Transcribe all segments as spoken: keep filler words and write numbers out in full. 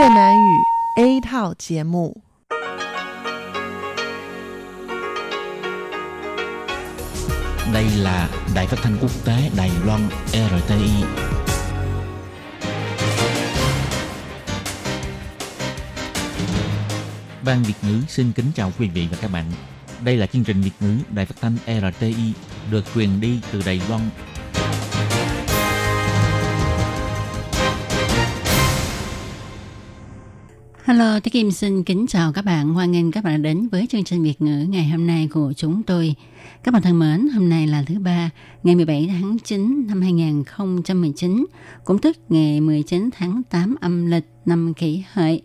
Việt Nam ngữ A thảo giám mục. Đây là Đài Phát thanh Quốc tế Đài Loan rờ tê i. Ban Việt ngữ xin kính chào quý vị và các bạn. Đây là chương trình Việt ngữ Đài Phát thanh rờ tê i được truyền đi từ Đài Loan. Hello, Thế Kim xin kính chào các bạn. Hoan nghênh các bạn đã đến với chương trình Việt ngữ ngày hôm nay của chúng tôi. Các bạn thân mến, hôm nay là thứ ba, ngày mười bảy tháng chín năm hai nghìn không trăm mười chín, cũng tức ngày mười chín tháng tám âm lịch năm Kỷ Hợi.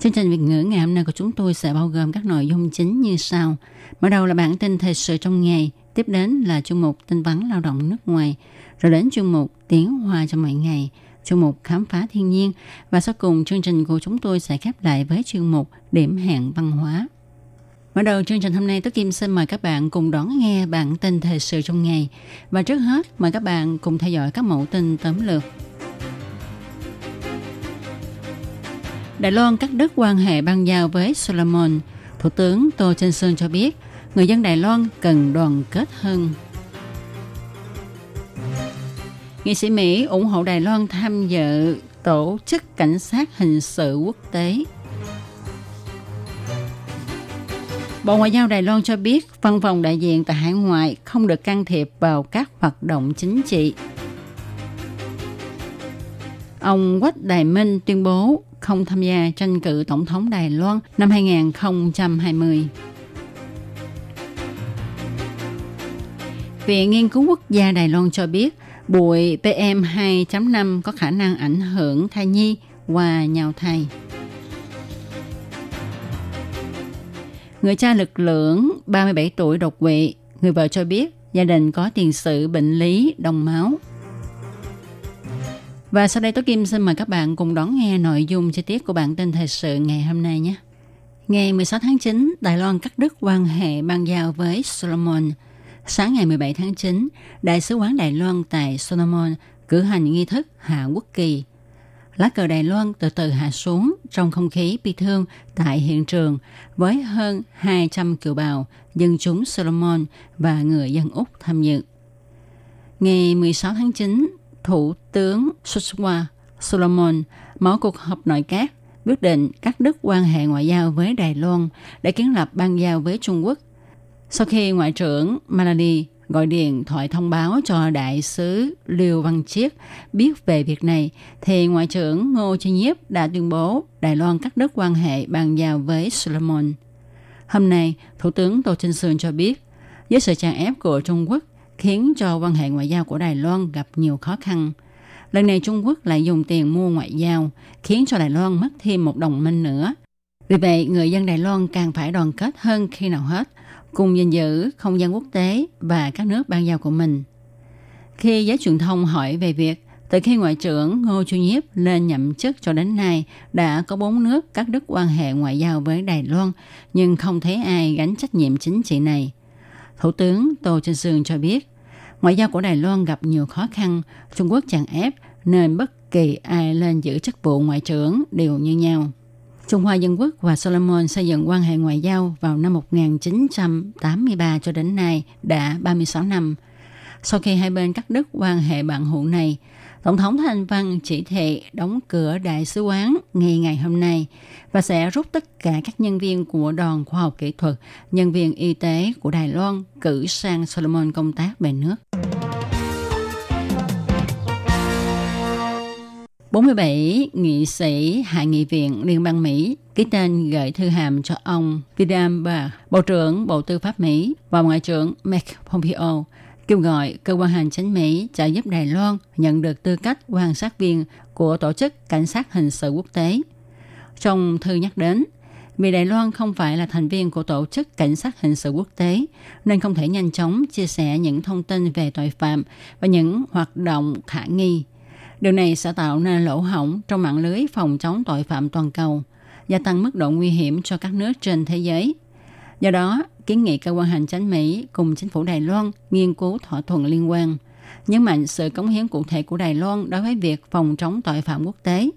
Chương trình Việt ngữ ngày hôm nay của chúng tôi sẽ bao gồm các nội dung chính như sau. Mở đầu là bản tin thời sự trong ngày, tiếp đến là chuyên mục tin vắn lao động nước ngoài, rồi đến chuyên mục tiếng Hoa cho mọi ngày, chuyên mục khám phá thiên nhiên, và sau cùng chương trình của chúng tôi sẽ khép lại với chuyên mục điểm hẹn văn hóa. Mở đầu chương trình hôm nay, Tú Kim xin mời các bạn cùng đón nghe bản tin thời sự trong ngày. Và trước hết, mời các bạn cùng theo dõi các mẫu tin tóm lược. Đài Loan cắt đứt quan hệ bang giao với Solomon. Thủ tướng Tô Trinh Xương cho biết, người dân Đài Loan cần đoàn kết hơn. Nghị sĩ Mỹ ủng hộ Đài Loan tham dự tổ chức cảnh sát hình sự quốc tế. Bộ Ngoại giao Đài Loan cho biết văn phòng đại diện tại hải ngoại không được can thiệp vào các hoạt động chính trị. Ông Quách Đài Minh tuyên bố không tham gia tranh cử tổng thống Đài Loan năm hai nghìn không trăm hai mươi. Viện Nghiên cứu Quốc gia Đài Loan cho biết bụi pê em hai chấm năm có khả năng ảnh hưởng thai nhi và nhào thai. Người cha lực lưỡng ba mươi bảy tuổi đột quỵ, người vợ cho biết gia đình có tiền sử bệnh lý đông máu. Và sau đây Tố Kim xin mời các bạn cùng đón nghe nội dung chi tiết của bản tin thời sự ngày hôm nay nhé. Ngày mười sáu tháng chín, Đài Loan cắt đứt quan hệ bang giao với Solomon. Sáng ngày mười bảy tháng chín, Đại sứ quán Đài Loan tại Solomon cử hành nghi thức hạ quốc kỳ. Lá cờ Đài Loan từ từ hạ xuống trong không khí bi thương tại hiện trường với hơn hai trăm kiều bào, dân chúng Solomon và người dân Úc tham dự. Ngày mười sáu tháng chín, Thủ tướng Sukwa Solomon mở cuộc họp nội các quyết định cắt đứt quan hệ ngoại giao với Đài Loan để kiến lập bang giao với Trung Quốc. Sau khi Ngoại trưởng Malady gọi điện thoại thông báo cho Đại sứ Lưu Văn Chiếc biết về việc này, thì Ngoại trưởng Ngô Chi Nhiếp đã tuyên bố Đài Loan cắt đứt quan hệ bang giao với Solomon. Hôm nay, Thủ tướng Tô Trinh Xương cho biết, với sự chèn ép của Trung Quốc khiến cho quan hệ ngoại giao của Đài Loan gặp nhiều khó khăn. Lần này Trung Quốc lại dùng tiền mua ngoại giao, khiến cho Đài Loan mất thêm một đồng minh nữa. Vì vậy, người dân Đài Loan càng phải đoàn kết hơn khi nào hết, cùng gìn giữ không gian quốc tế và các nước ban giao của mình. Khi giới truyền thông hỏi về việc từ khi Ngoại trưởng Ngô Chi Nhiếp lên nhậm chức cho đến nay đã có bốn nước cắt đứt quan hệ ngoại giao với Đài Loan, nhưng không thấy ai gánh trách nhiệm chính trị này. Thủ tướng Tô Trinh Xương cho biết, ngoại giao của Đài Loan gặp nhiều khó khăn, Trung Quốc chèn ép nên bất kỳ ai lên giữ chức vụ ngoại trưởng đều như nhau. Trung Hoa Dân Quốc và Solomon xây dựng quan hệ ngoại giao vào năm một nghìn chín trăm tám mươi ba cho đến nay đã ba mươi sáu năm. Sau khi hai bên cắt đứt quan hệ bạn hữu này, Tổng thống Thanh Văn chỉ thị đóng cửa đại sứ quán ngay ngày hôm nay và sẽ rút tất cả các nhân viên của đoàn khoa học kỹ thuật, nhân viên y tế của Đài Loan cử sang Solomon công tác về nước. bốn mươi bảy nghị sĩ Hạ nghị viện Liên bang Mỹ ký tên gửi thư hàm cho ông Vidal Bach, Bộ trưởng Bộ Tư pháp Mỹ và Ngoại trưởng Mac Pompeo, kêu gọi cơ quan hành chính Mỹ trợ giúp Đài Loan nhận được tư cách quan sát viên của Tổ chức Cảnh sát hình sự quốc tế. Trong thư nhắc đến, vì Đài Loan không phải là thành viên của Tổ chức Cảnh sát hình sự quốc tế, nên không thể nhanh chóng chia sẻ những thông tin về tội phạm và những hoạt động khả nghi. Điều này sẽ tạo nên lỗ hổng trong mạng lưới phòng chống tội phạm toàn cầu, gia tăng mức độ nguy hiểm cho các nước trên thế giới. Do đó, kiến nghị cơ quan hành chính Mỹ cùng chính phủ Đài Loan nghiên cứu thỏa thuận liên quan, nhấn mạnh sự cống hiến cụ thể của Đài Loan đối với việc phòng chống tội phạm quốc tế,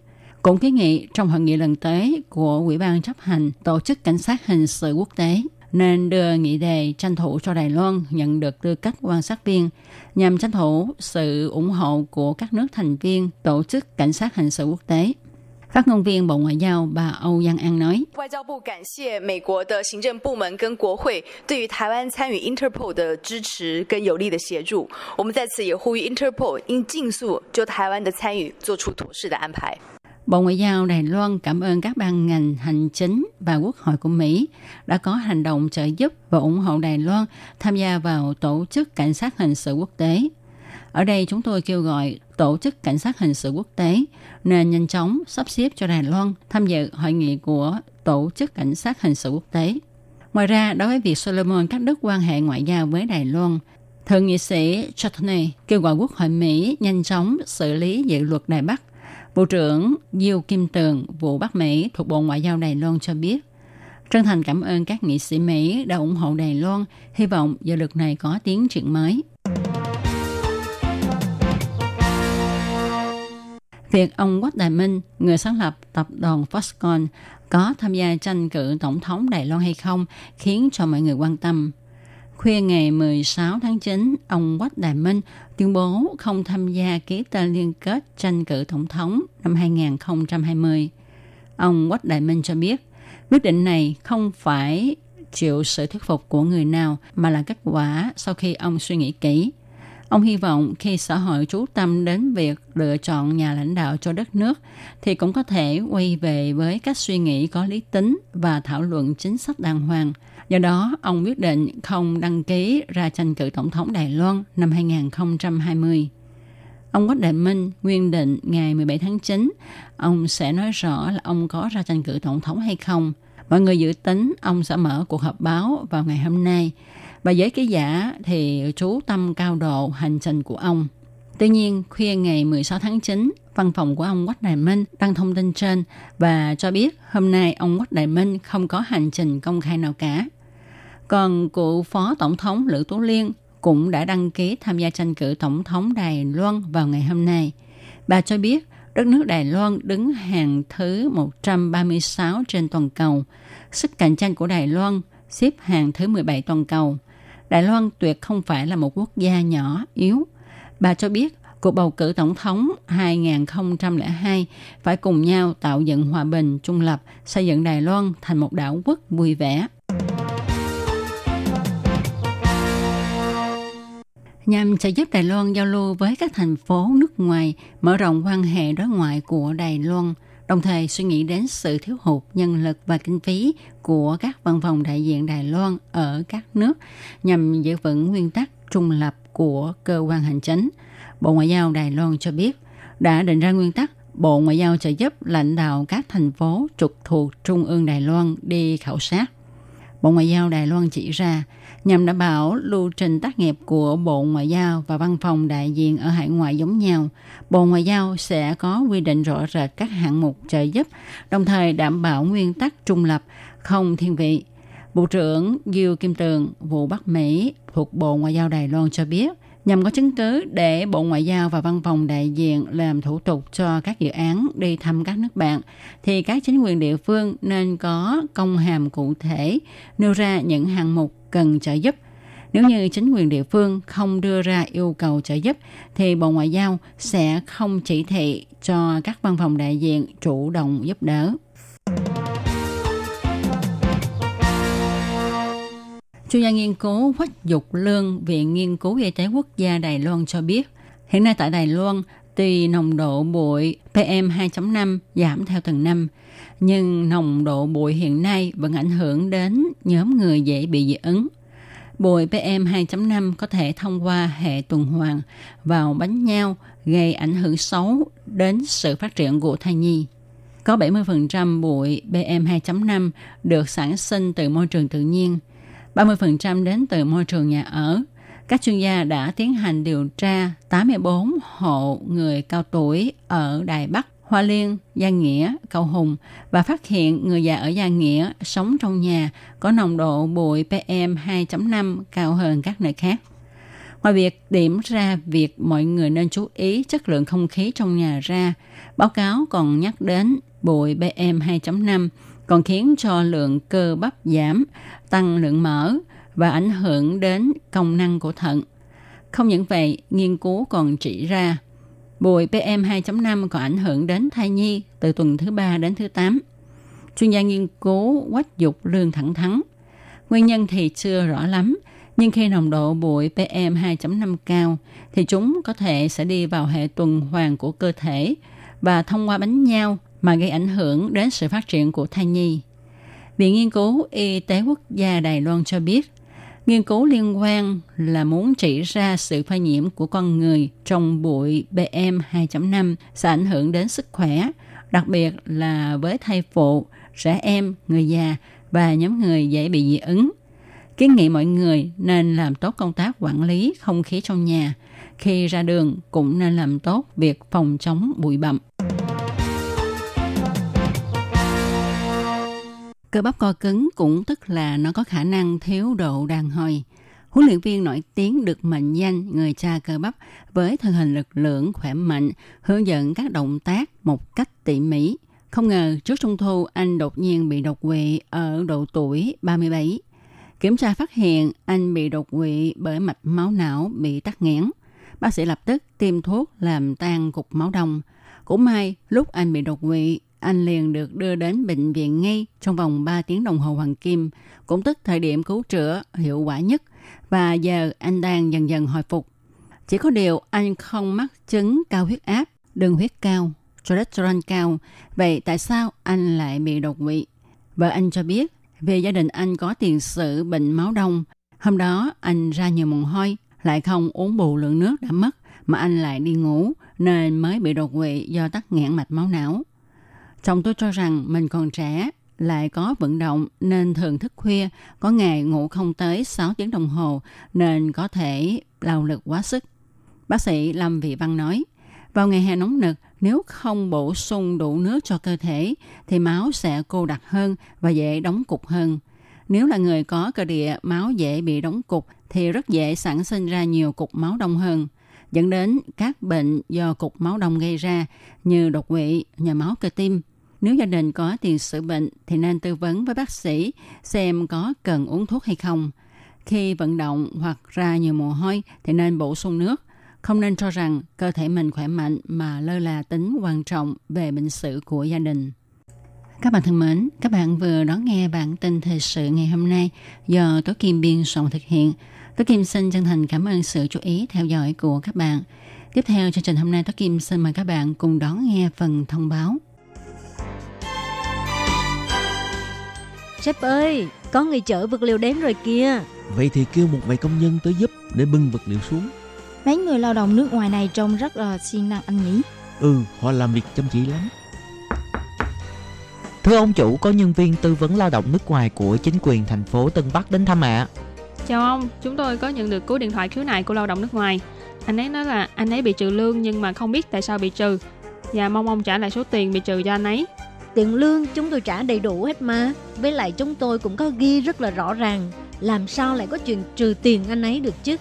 cũng kiến nghị trong hội nghị lần tới của Ủy ban chấp hành Tổ chức Cảnh sát Hình sự Quốc tế nên đưa nghị đề tranh thủ cho Đài Loan nhận được tư cách quan sát viên nhằm tranh thủ sự ủng hộ của các nước thành viên Tổ chức Cảnh sát Hình sự Quốc tế. Phát ngôn viên Bộ Ngoại giao bà Âu Giang An nói, Bộ Ngoại giao Đài Loan cảm ơn các ban ngành hành chính và quốc hội của Mỹ đã có hành động trợ giúp và ủng hộ Đài Loan tham gia vào Tổ chức Cảnh sát Hình sự Quốc tế. Ở đây chúng tôi kêu gọi Tổ chức Cảnh sát Hình sự Quốc tế nên nhanh chóng sắp xếp cho Đài Loan tham dự hội nghị của Tổ chức Cảnh sát Hình sự Quốc tế. Ngoài ra, đối với việc Solomon cắt đứt quan hệ ngoại giao với Đài Loan, Thượng nghị sĩ Courtney kêu gọi Quốc hội Mỹ nhanh chóng xử lý dự luật Đài Bắc. Bộ trưởng Dương Kim Tường, vụ Bắc Mỹ thuộc Bộ Ngoại giao Đài Loan cho biết, chân thành cảm ơn các nghị sĩ Mỹ đã ủng hộ Đài Loan, hy vọng dự luật này có tiến triển mới. Việc ông Quách Đài Minh, người sáng lập tập đoàn Foxconn, có tham gia tranh cử tổng thống Đài Loan hay không khiến cho mọi người quan tâm. Khuya ngày mười sáu tháng chín, ông Quách Đài Minh tuyên bố không tham gia ký tên liên kết tranh cử tổng thống năm hai không hai không. Ông Quách Đài Minh cho biết, quyết định này không phải chịu sự thuyết phục của người nào mà là kết quả sau khi ông suy nghĩ kỹ. Ông hy vọng khi xã hội chú tâm đến việc lựa chọn nhà lãnh đạo cho đất nước thì cũng có thể quay về với các suy nghĩ có lý tính và thảo luận chính sách đàng hoàng. Do đó, ông quyết định không đăng ký ra tranh cử tổng thống Đài Loan năm hai không hai không. Ông Quách Đài Minh nguyên định ngày mười bảy tháng chín, ông sẽ nói rõ là ông có ra tranh cử tổng thống hay không. Mọi người dự tính ông sẽ mở cuộc họp báo vào ngày hôm nay. Và giới ký giả thì chú tâm cao độ hành trình của ông. Tuy nhiên, khuya ngày mười sáu tháng chín, văn phòng của ông Quách Đài Minh đăng thông tin trên và cho biết hôm nay ông Quách Đài Minh không có hành trình công khai nào cả. Còn cựu Phó Tổng thống Lữ Tú Liên cũng đã đăng ký tham gia tranh cử Tổng thống Đài Loan vào ngày hôm nay. Bà cho biết đất nước Đài Loan đứng hàng thứ một trăm ba mươi sáu trên toàn cầu. Sức cạnh tranh của Đài Loan xếp hàng thứ mười bảy toàn cầu. Đài Loan tuyệt không phải là một quốc gia nhỏ, yếu. Bà cho biết, cuộc bầu cử tổng thống hai không không hai phải cùng nhau tạo dựng hòa bình, trung lập, xây dựng Đài Loan thành một đảo quốc vui vẻ. Nhằm trợ giúp Đài Loan giao lưu với các thành phố nước ngoài, mở rộng quan hệ đối ngoại của Đài Loan, đồng thời suy nghĩ đến sự thiếu hụt nhân lực và kinh phí của các văn phòng đại diện Đài Loan ở các nước nhằm giữ vững nguyên tắc trung lập của cơ quan hành chính. Bộ Ngoại giao Đài Loan cho biết đã định ra nguyên tắc Bộ Ngoại giao trợ giúp lãnh đạo các thành phố trực thuộc Trung ương Đài Loan đi khảo sát. Bộ Ngoại giao Đài Loan chỉ ra nhằm đảm bảo lưu trình tác nghiệp của Bộ Ngoại giao và Văn phòng đại diện ở hải ngoại giống nhau, Bộ Ngoại giao sẽ có quy định rõ rệt các hạng mục trợ giúp, đồng thời đảm bảo nguyên tắc trung lập, không thiên vị. Bộ trưởng Dương Kim Tường, vụ Bắc Mỹ thuộc Bộ Ngoại giao Đài Loan cho biết, nhằm có chứng cứ để Bộ Ngoại giao và Văn phòng đại diện làm thủ tục cho các dự án đi thăm các nước bạn, thì các chính quyền địa phương nên có công hàm cụ thể nêu ra những hạng mục cần trợ giúp. Nếu như chính quyền địa phương không đưa ra yêu cầu trợ giúp, thì Bộ Ngoại giao sẽ không chỉ thị cho các văn phòng đại diện chủ động giúp đỡ. Chuyên gia nghiên cứu Hoạch Dục Lương, Viện Nghiên cứu Y tế Quốc gia Đài Loan cho biết, hiện nay tại Đài Loan, tuy nồng độ bụi P M hai chấm năm giảm theo từng năm, nhưng nồng độ bụi hiện nay vẫn ảnh hưởng đến nhóm người dễ bị dị ứng. Bụi P M hai chấm năm có thể thông qua hệ tuần hoàn vào bánh nhau gây ảnh hưởng xấu đến sự phát triển của thai nhi. Có bảy mươi phần trăm bụi P M hai chấm năm được sản sinh từ môi trường tự nhiên, ba mươi phần trăm đến từ môi trường nhà ở. Các chuyên gia đã tiến hành điều tra tám mươi bốn hộ người cao tuổi ở Đài Bắc, Hoa Liên, Gia Nghĩa, Cao Hùng và phát hiện người già ở Gia Nghĩa sống trong nhà có nồng độ bụi P M hai chấm năm cao hơn các nơi khác. Ngoài việc điểm ra việc mọi người nên chú ý chất lượng không khí trong nhà ra, báo cáo còn nhắc đến bụi P M hai chấm năm còn khiến cho lượng cơ bắp giảm, tăng lượng mỡ và ảnh hưởng đến công năng của thận. Không những vậy, nghiên cứu còn chỉ ra bụi P M hai chấm năm còn ảnh hưởng đến thai nhi từ tuần thứ ba đến thứ tám. Chuyên gia nghiên cứu Hoạch Dục Lương thẳng thắn, nguyên nhân thì chưa rõ lắm, nhưng khi nồng độ bụi P M hai chấm năm cao thì chúng có thể sẽ đi vào hệ tuần hoàn của cơ thể và thông qua bánh nhau mà gây ảnh hưởng đến sự phát triển của thai nhi. Viện Nghiên cứu Y tế Quốc gia Đài Loan cho biết, nghiên cứu liên quan là muốn chỉ ra sự phơi nhiễm của con người trong bụi P M hai chấm năm sẽ ảnh hưởng đến sức khỏe, đặc biệt là với thai phụ, trẻ em, người già và nhóm người dễ bị dị ứng. Kiến nghị mọi người nên làm tốt công tác quản lý không khí trong nhà, khi ra đường cũng nên làm tốt việc phòng chống bụi bặm. Cơ bắp co cứng cũng tức là nó có khả năng thiếu độ đàn hồi. Huấn luyện viên nổi tiếng được mệnh danh người cha cơ bắp với thân hình lực lưỡng khỏe mạnh, hướng dẫn các động tác một cách tỉ mỉ. Không ngờ trước Trung thu, anh đột nhiên bị đột quỵ ở độ tuổi ba mươi bảy. Kiểm tra phát hiện anh bị đột quỵ bởi mạch máu não bị tắc nghẽn. Bác sĩ lập tức tiêm thuốc làm tan cục máu đông. Cũng may lúc anh bị đột quỵ, anh liền được đưa đến bệnh viện ngay trong vòng ba tiếng đồng hồ hoàng kim, cũng tức thời điểm cứu chữa hiệu quả nhất, và giờ anh đang dần dần hồi phục. Chỉ có điều anh không mắc chứng cao huyết áp, đường huyết cao, cholesterol cao. Vậy tại sao anh lại bị đột quỵ? Vợ anh cho biết, vì gia đình anh có tiền sử bệnh máu đông, hôm đó anh ra nhiều mồ hôi, lại không uống bù lượng nước đã mất, mà anh lại đi ngủ, nên mới bị đột quỵ do tắc nghẽn mạch máu não. Chồng tôi cho rằng mình còn trẻ, lại có vận động nên thường thức khuya, có ngày ngủ không tới sáu tiếng đồng hồ nên có thể lao lực quá sức. Bác sĩ Lâm Vị Văn nói, vào ngày hè nóng nực, nếu không bổ sung đủ nước cho cơ thể thì máu sẽ cô đặc hơn và dễ đóng cục hơn. Nếu là người có cơ địa máu dễ bị đóng cục thì rất dễ sản sinh ra nhiều cục máu đông hơn, dẫn đến các bệnh do cục máu đông gây ra như đột quỵ, nhồi máu cơ tim. Nếu gia đình có tiền sử bệnh thì nên tư vấn với bác sĩ xem có cần uống thuốc hay không. Khi vận động hoặc ra nhiều mồ hôi thì nên bổ sung nước. Không nên cho rằng cơ thể mình khỏe mạnh mà lơ là tính quan trọng về bệnh sử của gia đình. Các bạn thân mến, các bạn vừa đón nghe bản tin thời sự ngày hôm nay do Tố Kim biên soạn thực hiện. Tố Kim xin chân thành cảm ơn sự chú ý theo dõi của các bạn. Tiếp theo chương trình hôm nay, Tố Kim xin mời các bạn cùng đón nghe phần thông báo. Sếp ơi, có người chở vật liệu đến rồi kìa. Vậy thì kêu một vài công nhân tới giúp để bưng vật liệu xuống. Mấy người lao động nước ngoài này trông rất là siêng năng anh nhỉ? Ừ, họ làm việc chăm chỉ lắm. Thưa ông chủ, có nhân viên tư vấn lao động nước ngoài của chính quyền thành phố Tân Bắc đến thăm ạ. À. Chào ông, chúng tôi có nhận được cú điện thoại khiếu nại của lao động nước ngoài. Anh ấy nói là anh ấy bị trừ lương nhưng mà không biết tại sao bị trừ, và mong ông trả lại số tiền bị trừ cho anh ấy. Tiền lương chúng tôi trả đầy đủ hết mà. Với lại chúng tôi cũng có ghi rất là rõ ràng. Làm sao lại có chuyện trừ tiền anh ấy được chứ?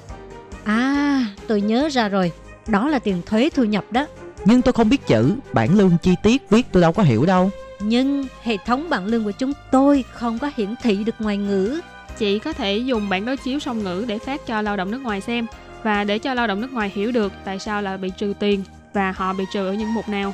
À, tôi nhớ ra rồi. Đó là tiền thuế thu nhập đó. Nhưng tôi không biết chữ, bảng lương chi tiết viết tôi đâu có hiểu đâu. Nhưng hệ thống bảng lương của chúng tôi không có hiển thị được ngoại ngữ. Chị có thể dùng bản đối chiếu song ngữ để phát cho lao động nước ngoài xem, và để cho lao động nước ngoài hiểu được tại sao là bị trừ tiền và họ bị trừ ở những mục nào.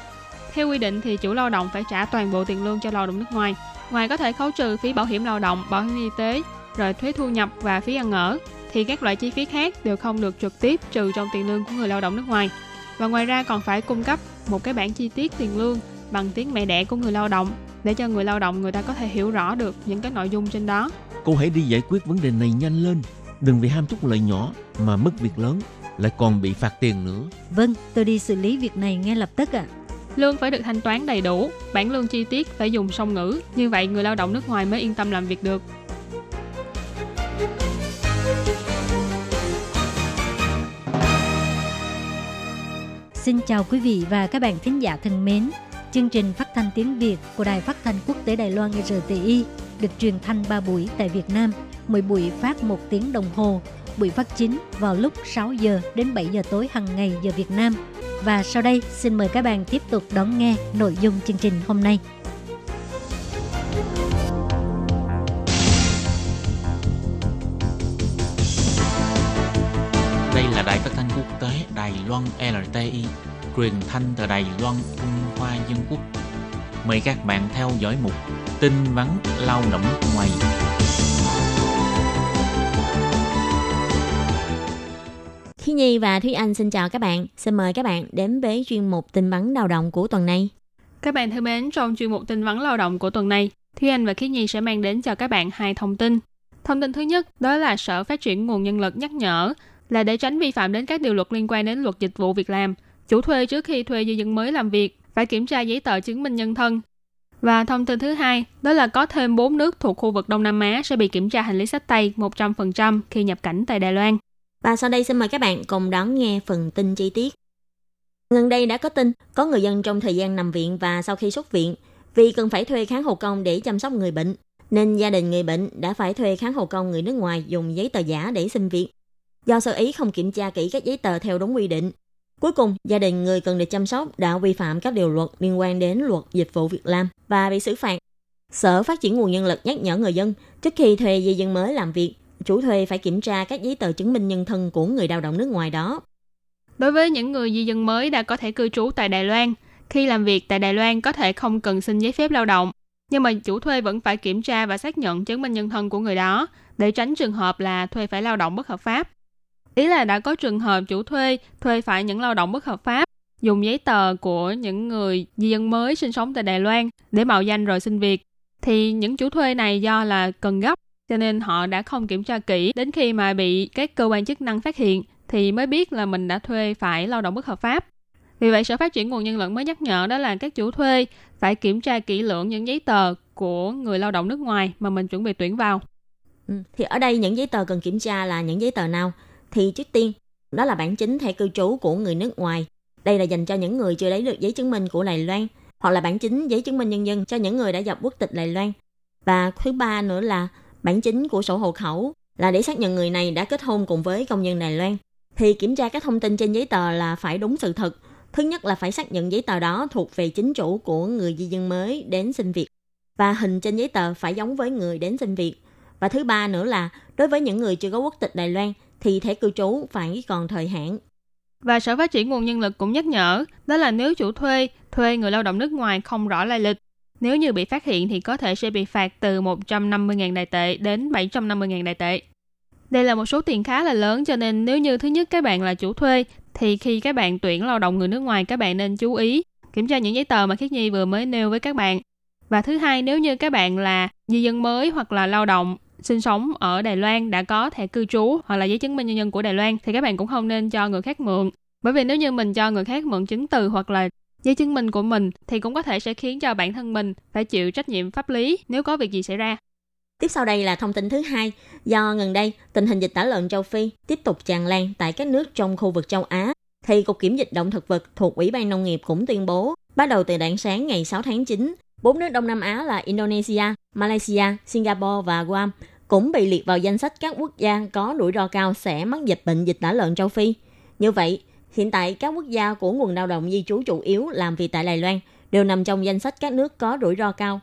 Theo quy định thì chủ lao động phải trả toàn bộ tiền lương cho lao động nước ngoài. Ngoài có thể khấu trừ phí bảo hiểm lao động, bảo hiểm y tế, rồi thuế thu nhập và phí ăn ở, thì các loại chi phí khác đều không được trực tiếp trừ trong tiền lương của người lao động nước ngoài. Và ngoài ra còn phải cung cấp một cái bảng chi tiết tiền lương bằng tiếng mẹ đẻ của người lao động để cho người lao động người ta có thể hiểu rõ được những cái nội dung trên đó. Cô hãy đi giải quyết vấn đề này nhanh lên, đừng vì ham chút lợi nhỏ mà mất việc lớn, lại còn bị phạt tiền nữa. Vâng, tôi đi xử lý việc này ngay lập tức ạ. À. Lương phải được thanh toán đầy đủ, bảng lương chi tiết phải dùng song ngữ, như vậy người lao động nước ngoài mới yên tâm làm việc được. Xin chào quý vị và các bạn thính giả thân mến. Chương trình phát thanh tiếng Việt của Đài Phát thanh Quốc tế Đài Loan R T I được truyền thanh ba buổi tại Việt Nam, mỗi buổi phát một tiếng đồng hồ, buổi phát chính vào lúc sáu giờ đến bảy giờ tối hàng ngày giờ Việt Nam. Và sau đây xin mời các bạn tiếp tục đón nghe nội dung chương trình hôm nay. Đây là Đài Phát thanh Quốc tế Đài Loan rờ tê i, truyền thanh từ Đài Loan, Trung Hoa Dân Quốc. Mời các bạn theo dõi mục tin vắn lao động ngoài. Khi Nhi và Thúy Anh xin chào các bạn. Xin mời các bạn đến với chuyên mục tin vắn lao động của tuần này. Các bạn thân mến, trong chuyên mục tin vắn lao động của tuần này, Thúy Anh và Khi Nhi sẽ mang đến cho các bạn hai thông tin. Thông tin thứ nhất đó là Sở Phát triển Nguồn Nhân lực nhắc nhở là để tránh vi phạm đến các điều luật liên quan đến luật dịch vụ việc làm, chủ thuê trước khi thuê dư dân mới làm việc phải kiểm tra giấy tờ chứng minh nhân thân. Và thông tin thứ hai đó là có thêm bốn nước thuộc khu vực Đông Nam Á sẽ bị kiểm tra hành lý xách tay một trăm phần trăm khi nhập cảnh tại Đài Loan. Và sau đây xin mời các bạn cùng đón nghe phần tin chi tiết. Gần đây đã có tin có người dân trong thời gian nằm viện và sau khi xuất viện, vì cần phải thuê kháng hộ công để chăm sóc người bệnh, nên gia đình người bệnh đã phải thuê kháng hộ công người nước ngoài dùng giấy tờ giả để xin việc. Do sơ ý không kiểm tra kỹ các giấy tờ theo đúng quy định, cuối cùng gia đình người cần được chăm sóc đã vi phạm các điều luật liên quan đến luật dịch vụ việc làm và bị xử phạt. Sở Phát triển Nguồn Nhân lực nhắc nhở người dân trước khi thuê di dân mới làm việc, chủ thuê phải kiểm tra các giấy tờ chứng minh nhân thân của người lao động nước ngoài đó. Đối với những người di dân mới đã có thể cư trú tại Đài Loan, khi làm việc tại Đài Loan có thể không cần xin giấy phép lao động, nhưng mà chủ thuê vẫn phải kiểm tra và xác nhận chứng minh nhân thân của người đó để tránh trường hợp là thuê phải lao động bất hợp pháp. Ý là đã có trường hợp chủ thuê thuê phải những lao động bất hợp pháp, dùng giấy tờ của những người di dân mới sinh sống tại Đài Loan để mạo danh rồi xin việc. Thì những chủ thuê này do là cần gấp, cho nên họ đã không kiểm tra kỹ, đến khi mà bị các cơ quan chức năng phát hiện thì mới biết là mình đã thuê phải lao động bất hợp pháp. Vì vậy, Sở Phát triển Nguồn Nhân lực mới nhắc nhở đó là các chủ thuê phải kiểm tra kỹ lưỡng những giấy tờ của người lao động nước ngoài mà mình chuẩn bị tuyển vào. Ừ, thì ở đây những giấy tờ cần kiểm tra là những giấy tờ nào? Thì trước tiên, đó là bản chính thẻ cư trú của người nước ngoài. Đây là dành cho những người chưa lấy được giấy chứng minh của Đài Loan, hoặc là bản chính giấy chứng minh nhân dân cho những người đã nhập quốc tịch Đài Loan. Và thứ ba nữa là bản chính của sổ hộ khẩu, là để xác nhận người này đã kết hôn cùng với công dân Đài Loan. Thì kiểm tra các thông tin trên giấy tờ là phải đúng sự thật. Thứ nhất là phải xác nhận giấy tờ đó thuộc về chính chủ của người di dân mới đến xin việc, và hình trên giấy tờ phải giống với người đến xin việc. Và thứ ba nữa là đối với những người chưa có quốc tịch Đài Loan thì thẻ cư trú phải còn thời hạn. Và Sở Phát triển Nguồn Nhân lực cũng nhắc nhở, đó là nếu chủ thuê thuê người lao động nước ngoài không rõ lai lịch, nếu như bị phát hiện thì có thể sẽ bị phạt từ một trăm năm mươi nghìn Đài tệ đến bảy trăm năm mươi nghìn Đài tệ. Đây là một số tiền khá là lớn, cho nên nếu như thứ nhất các bạn là chủ thuê, thì khi các bạn tuyển lao động người nước ngoài các bạn nên chú ý, kiểm tra những giấy tờ mà Khiết Nhi vừa mới nêu với các bạn. Và thứ hai, nếu như các bạn là di dân mới hoặc là lao động sinh sống ở Đài Loan đã có thẻ cư trú hoặc là giấy chứng minh nhân dân của Đài Loan thì các bạn cũng không nên cho người khác mượn. Bởi vì nếu như mình cho người khác mượn chứng từ hoặc là giấy chứng minh của mình thì cũng có thể sẽ khiến cho bản thân mình phải chịu trách nhiệm pháp lý nếu có việc gì xảy ra. Tiếp sau đây là thông tin thứ hai. Do gần đây tình hình dịch tả lợn châu Phi tiếp tục tràn lan tại các nước trong khu vực châu Á, thì Cục Kiểm dịch động thực vật thuộc Ủy ban Nông nghiệp cũng tuyên bố bắt đầu từ rạng sáng ngày sáu tháng chín, bốn nước Đông Nam Á là Indonesia, Malaysia, Singapore và Guam cũng bị liệt vào danh sách các quốc gia có rủi ro cao sẽ mắc dịch bệnh dịch tả lợn châu Phi. Như vậy, hiện tại các quốc gia của nguồn lao động di trú chủ yếu làm việc tại Đài Loan đều nằm trong danh sách các nước có rủi ro cao.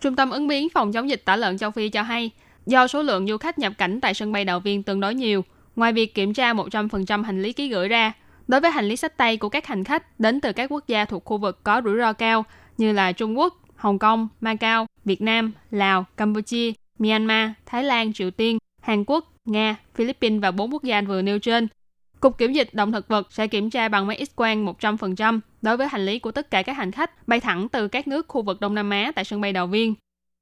Trung tâm ứng biến phòng chống dịch tả lợn châu Phi cho hay, do số lượng du khách nhập cảnh tại sân bay Đào Viên tương đối nhiều, ngoài việc kiểm tra một trăm phần trăm hành lý ký gửi ra, đối với hành lý xách tay của các hành khách đến từ các quốc gia thuộc khu vực có rủi ro cao như là Trung Quốc, Hồng Kông, Macau, Việt Nam, Lào, Campuchia, Myanmar, Thái Lan, Triều Tiên, Hàn Quốc, Nga, Philippines và bốn quốc gia vừa nêu trên. Cục Kiểm dịch động thực vật sẽ kiểm tra bằng máy X-quang một trăm phần trăm đối với hành lý của tất cả các hành khách bay thẳng từ các nước khu vực Đông Nam Á tại sân bay Đào Viên.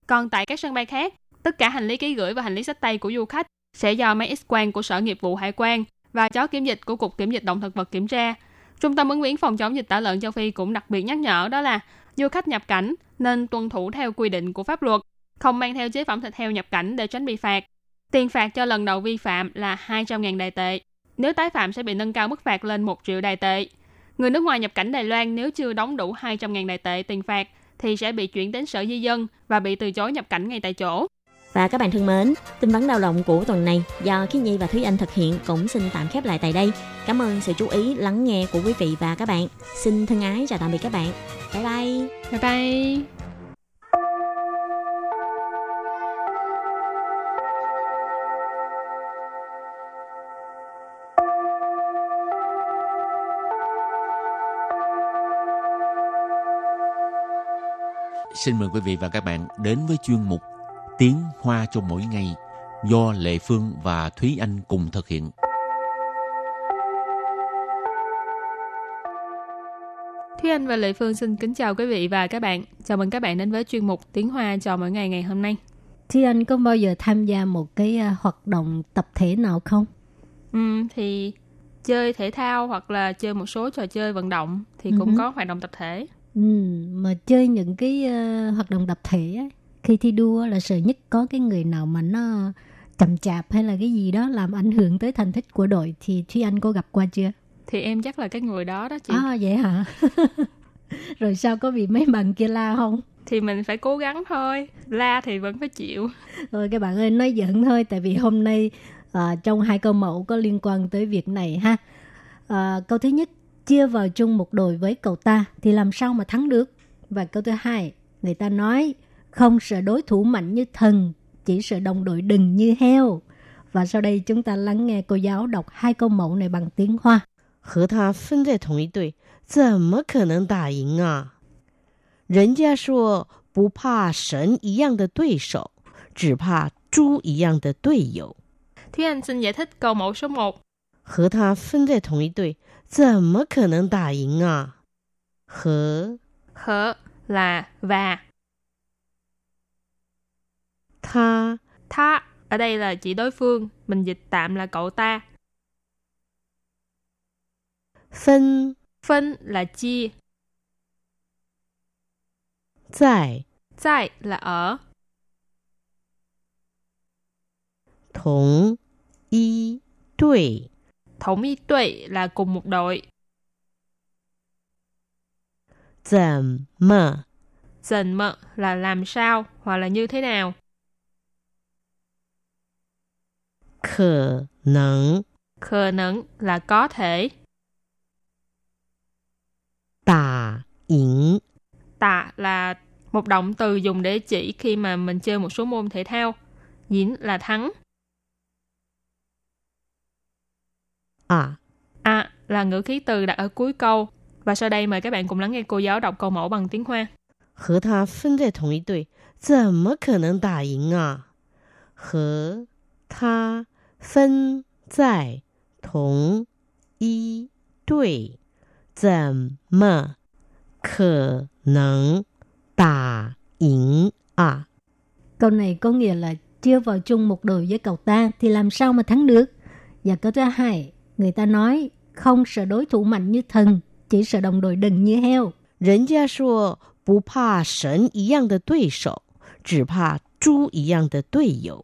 Còn tại các sân bay khác, tất cả hành lý ký gửi và hành lý xách tay của du khách sẽ do máy X-quang của Sở Nghiệp vụ Hải quan và chó kiểm dịch của Cục Kiểm dịch động thực vật kiểm tra. Trung tâm ứng biến phòng chống dịch tả lợn châu Phi cũng đặc biệt nhắc nhở đó là du khách nhập cảnh nên tuân thủ theo quy định của pháp luật, không mang theo chế phẩm thịt heo nhập cảnh để tránh bị phạt. Tiền phạt cho lần đầu vi phạm là hai trăm nghìn Đài tệ. Nếu tái phạm sẽ bị nâng cao mức phạt lên một triệu Đài tệ. Người nước ngoài nhập cảnh Đài Loan nếu chưa đóng đủ hai trăm nghìn Đài tệ tiền phạt thì sẽ bị chuyển đến sở di dân và bị từ chối nhập cảnh ngay tại chỗ. Và các bạn thân mến, tin vấn lao động của tuần này do Khiết Nhi và Thúy Anh thực hiện cũng xin tạm khép lại tại đây. Cảm ơn sự chú ý lắng nghe của quý vị và các bạn. Xin thân ái chào tạm biệt các bạn. Bye bye. Bye bye. Xin mời quý vị và các bạn đến với chuyên mục Tiếng Hoa cho mỗi ngày do Lệ Phương và Thúy Anh cùng thực hiện. Thúy Anh và Lệ Phương xin kính chào quý vị và các bạn. Chào mừng các bạn đến với chuyên mục Tiếng Hoa cho mỗi ngày ngày hôm nay. Thúy Anh có bao giờ tham gia một cái hoạt động tập thể nào không? Ừ, thì chơi thể thao hoặc là chơi một số trò chơi vận động thì cũng uh-huh. có hoạt động tập thể. Ừ, mà chơi những cái uh, hoạt động tập thể ấy, khi thi đua là sợ nhất có cái người nào mà nó chậm chạp hay là cái gì đó làm ảnh hưởng tới thành tích của đội thì Thúy Anh cô gặp qua chưa? Thì em chắc là cái người đó đó chị. À vậy hả? Rồi sao, có bị mấy bạn kia la không? Thì mình phải cố gắng thôi, la thì vẫn phải chịu. Rồi các bạn ơi, nói giỡn thôi, tại vì hôm nay uh, trong hai câu mẫu có liên quan tới việc này ha. Uh, câu thứ nhất, chia vào chung một đội với cậu ta thì làm sao mà thắng được? Và câu thứ hai, người ta nói không sợ đối thủ mạnh như thần, chỉ sợ đồng đội đừng như heo. Và sau đây chúng ta lắng nghe cô giáo đọc hai câu mẫu này bằng tiếng Hoa. Hờ ta phân tại đồng một đội, zǎmè kè nèng dǎ yìng à? Rén jià shuò bù pà shèn yì yàng de dui shǒu, zhì pà zhú yì yàng de dui you. Thúy Anh xin giải thích câu mẫu số một. Hờ ta phân tại đồng một đội, zǎmè kè nèng dǎ yìng à? Hờ hờ là và. Tha. Tha ở đây là chỉ đối phương, mình dịch tạm là cậu ta. Phân. Phân là chia. Tại. Tại là ở. Thống y đội. Thống y đội là cùng một đội. Zǎn mè. Zǎn mè là làm sao hoặc là như thế nào. Khả năng. Khả năng là có thể. Tả yến. Tả là một động từ dùng để chỉ khi mà mình chơi một số môn thể thao. Yến là thắng. À. À là ngữ khí từ đặt ở cuối câu. Và sau đây mời các bạn cùng lắng nghe cô giáo đọc câu mẫu bằng tiếng Hoa. Hờ ta phân tại đồng một đội, zǎmè kè nèng dǎ yìng à? Hờ ta phân tại đồng một đội. Zǎmè kè nèng dǎ yìng à? Câu này có nghĩa là chia vào chung một đội với cậu ta thì làm sao mà thắng được? Và câu thứ hai, người ta nói không sợ đối thủ mạnh như thần, chỉ sợ đồng đội đừng như heo. Rén jià shuò bù pà shèn yì yàng de dui shǒu, zhì pà zhú yì yàng de dui you.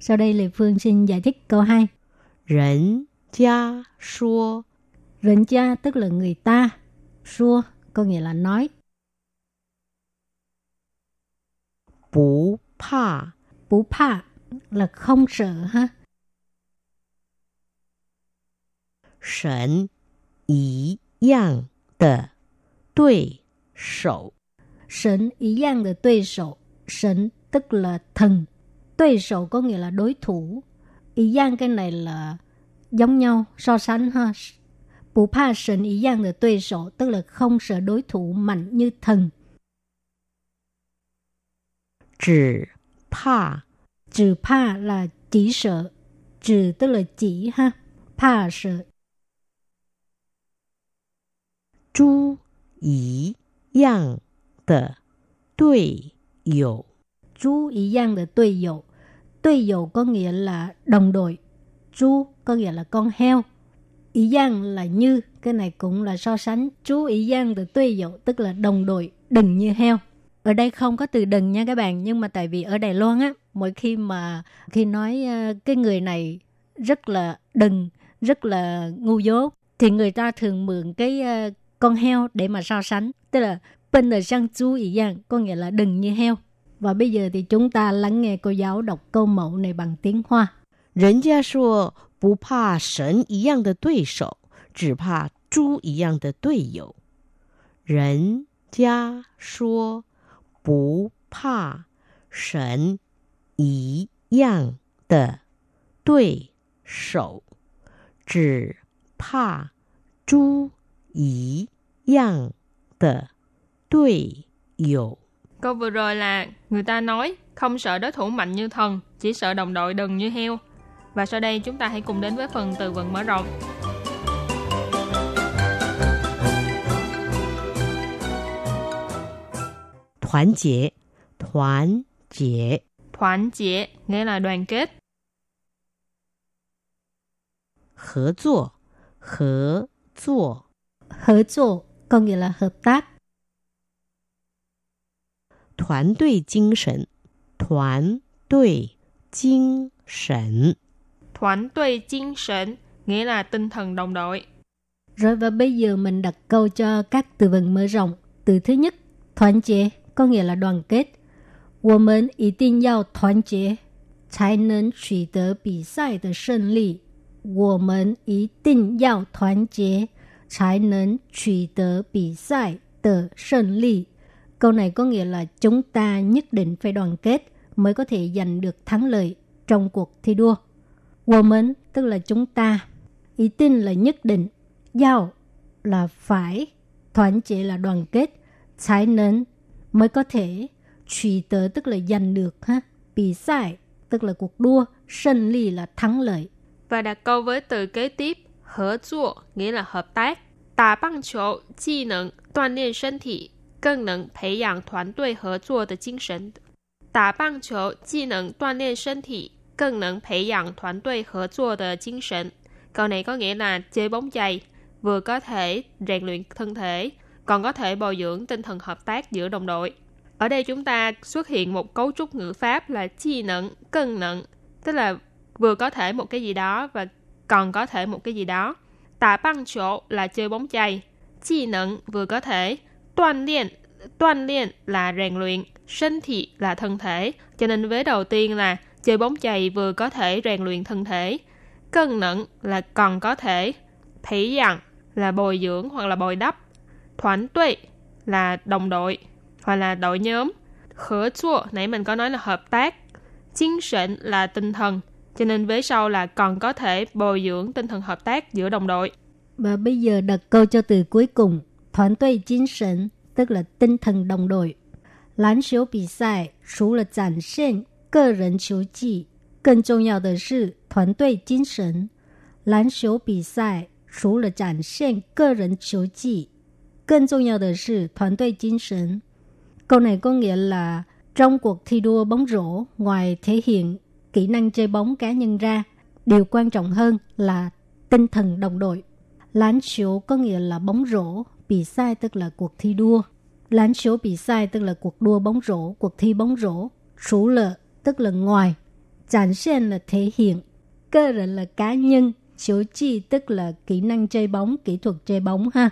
Sau đây Lê Phương xin giải thích câu hai. Rén jià shuò. Rén jià tức là người ta, shuò có nghĩa là nói. Bù pà. Bù pà là không sợ ha. Shèn yì yàng de dui shǒu. Shèn yì yàng de dui shǒu. Shèn tức là thần. Đối thủ có nghĩa là đối thủ. Ý giang cái này là giống nhau, so sánh ha. Bù pa sần ý giang là đối thủ, tức là không sợ đối thủ mạnh như thần. Trừ pa. Trừ pa là chỉ sợ. Trừ tức là chỉ ha. Pa sợ. Chú ý giang là đối thủ. Chú ý giang là đối thủ. Tuy dụ có nghĩa là đồng đội, chú có nghĩa là con heo, ý giang là như, cái này cũng là so sánh. Chú ý giang từ tuy dụ tức là đồng đội, đừng như heo. Ở đây không có từ đừng nha các bạn, nhưng mà tại vì ở Đài Loan á, mỗi khi mà khi nói cái người này rất là đừng, rất là ngu dốt, thì người ta thường mượn cái con heo để mà so sánh, tức là bên là sang chú ý giang, có nghĩa là đừng như heo. Và bây giờ thì chúng ta lắng nghe cô giáo đọc câu mẫu này bằng tiếng Hoa. Nhân gia nói, "Không sợ thần giống như đối thủ, chỉ sợ chú giống như đối hữu." Nhân gia nói, "Không sợ thần giống như đối thủ, chỉ sợ chú giống như đối hữu." Câu vừa rồi là người ta nói không sợ đối thủ mạnh như thần, chỉ sợ đồng đội đần như heo. Và sau đây chúng ta hãy cùng đến với phần từ vựng mở rộng. Thoán chế. Thoán chế. Thoán chế nghĩa là đoàn kết. Hợp tác. Hợp tác. Hợp tác có nghĩa là hợp tác. Đoàn đội tinh thần. Đoàn đội tinh thần. Đoàn đội tinh thần nghĩa là tinh thần đồng đội. Rồi và bây giờ mình đặt câu cho các từ vựng mở rộng. Từ thứ nhất, đoàn kết có nghĩa là đoàn kết. 我们一定要团结才能取得比赛的胜利. 我们一定要团结才能取得比赛的胜利. Câu này có nghĩa là chúng ta nhất định phải đoàn kết mới có thể giành được thắng lợi trong cuộc thi đua. Woman tức là chúng ta, ý tin là nhất định, giao là phải, thoán chế là đoàn kết, trái nến mới có thể, trì tớ tức là giành được, ha, bị sai tức là cuộc đua, sân ly là thắng lợi. Và đặt câu với từ kế tiếp, hợp tác nghĩa là hợp tác, tả bằng chỗ, chi năng, toàn liên sân thị. 更能培养团队合作的精神。打棒球既能锻炼身体，更能培养团队合作的精神。 Câu này có nghĩa là chơi bóng chày vừa có thể rèn luyện thân thể, còn có thể bồi dưỡng tinh thần hợp tác giữa đồng đội. Ở đây chúng ta xuất hiện một cấu trúc ngữ pháp là chi năng, cân năng, tức là vừa có thể một cái gì đó và còn có thể một cái gì đó. Tả băng chỗ là chơi bóng chày, chi năng vừa có thể. Toàn liên, toàn liên là rèn luyện, sân thị là thân thể. Cho nên vế đầu tiên là chơi bóng chày vừa có thể rèn luyện thân thể. Cân nặng là còn có thể. Thủy dặn là bồi dưỡng hoặc là bồi đắp. Thoản tuệ là đồng đội hoặc là đội nhóm. Khở chua, nãy mình có nói là hợp tác. Chiến sệnh là tinh thần. Cho nên vế sau là còn có thể bồi dưỡng tinh thần hợp tác giữa đồng đội. Và bây giờ đặt câu cho từ cuối cùng. Thoán tuệ chính sẵn, tức là tinh thần đồng đội. Lán xíu bì xài, trú là giản sinh, cơ rần chiếu trị. Cần trọng yếu là thoán tuệ chính sẵn. Lán xíu bì xài, trú là giản sinh, cơ rần chiếu trị. Cần trọng yếu là thoán tuệ chính sẵn. Câu này có nghĩa là trong cuộc thi đua bóng rổ, ngoài thể hiện kỹ năng chơi bóng cá nhân ra, điều quan trọng hơn là tinh thần đồng đội. Lán xíu có nghĩa là bóng rổ. Bì sai tức là cuộc thi đua. Lán xíu bì sai tức là cuộc đua bóng rổ, cuộc thi bóng rổ. Trú lợ tức là ngoài. Giản xen là thể hiện. Cơ rần là cá nhân. Chiếu chi tức là kỹ năng chơi bóng, kỹ thuật chơi bóng ha.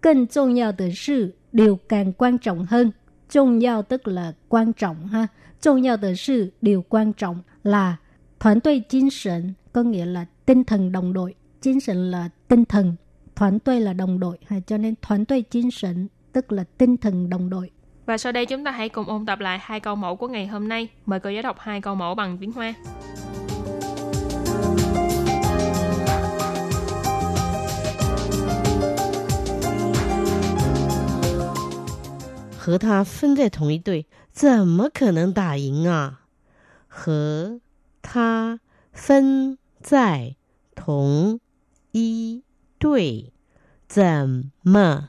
Cần trọng yếu từ sự, điều càng quan trọng hơn. Trọng yếu tức là quan trọng ha. Trọng yếu từ sự, điều quan trọng là thoán tuệ chính sẵn, có nghĩa là tinh thần đồng đội. Chính sẵn là tinh thần. Thoán tuệ là đồng đội, cho nên thoán tuệ chính sẵn tức là tinh thần đồng đội. Và sau đây chúng ta hãy cùng ôn tập lại hai câu mẫu của ngày hôm nay. Mời cô giáo đọc hai câu mẫu bằng tiếng Hoa. Hờ ta phân tại đồng một đội, zǎm me ke neng dǎ yíng à? Hờ ta phân tại đồng một 对，怎么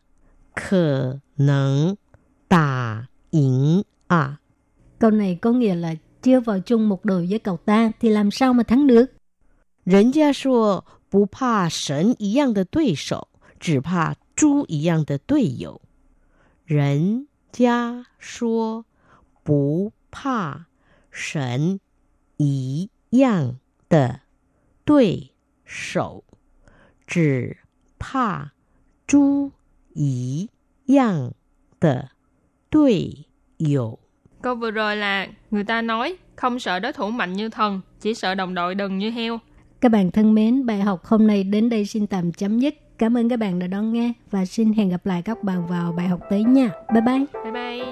可能打赢啊？ Câu này có nghĩa là chia vào chung một đội với cậu ta thì làm sao mà thắng được? 人家说不怕神一样的对手，只怕猪一样的队友。 人家说不怕神一样的对手。 只怕猪一样的队友. Câu vừa rồi là người ta nói không sợ đối thủ mạnh như thần, chỉ sợ đồng đội đần như heo. Các bạn thân mến, bài học hôm nay đến đây xin tạm chấm dứt. Cảm ơn các bạn đã đón nghe và xin hẹn gặp lại các bạn vào bài học tới nha. Bye bye. Bye bye.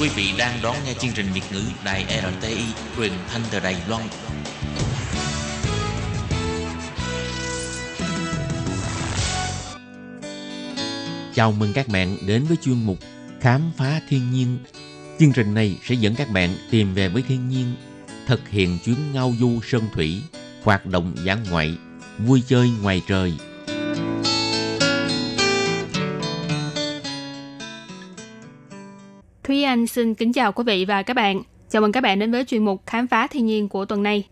Quý vị đang đón nghe chương trình Việt ngữ Đài rờ tê i truyền thanh từ Đài Loan. Chào mừng các bạn đến với chuyên mục Khám phá thiên nhiên. Chương trình này sẽ dẫn các bạn tìm về với thiên nhiên, thực hiện chuyến ngao du sơn thủy, hoạt động dã ngoại, vui chơi ngoài trời. Thúy Anh xin kính chào quý vị và các bạn. Chào mừng các bạn đến với chuyên mục Khám phá thiên nhiên của tuần này.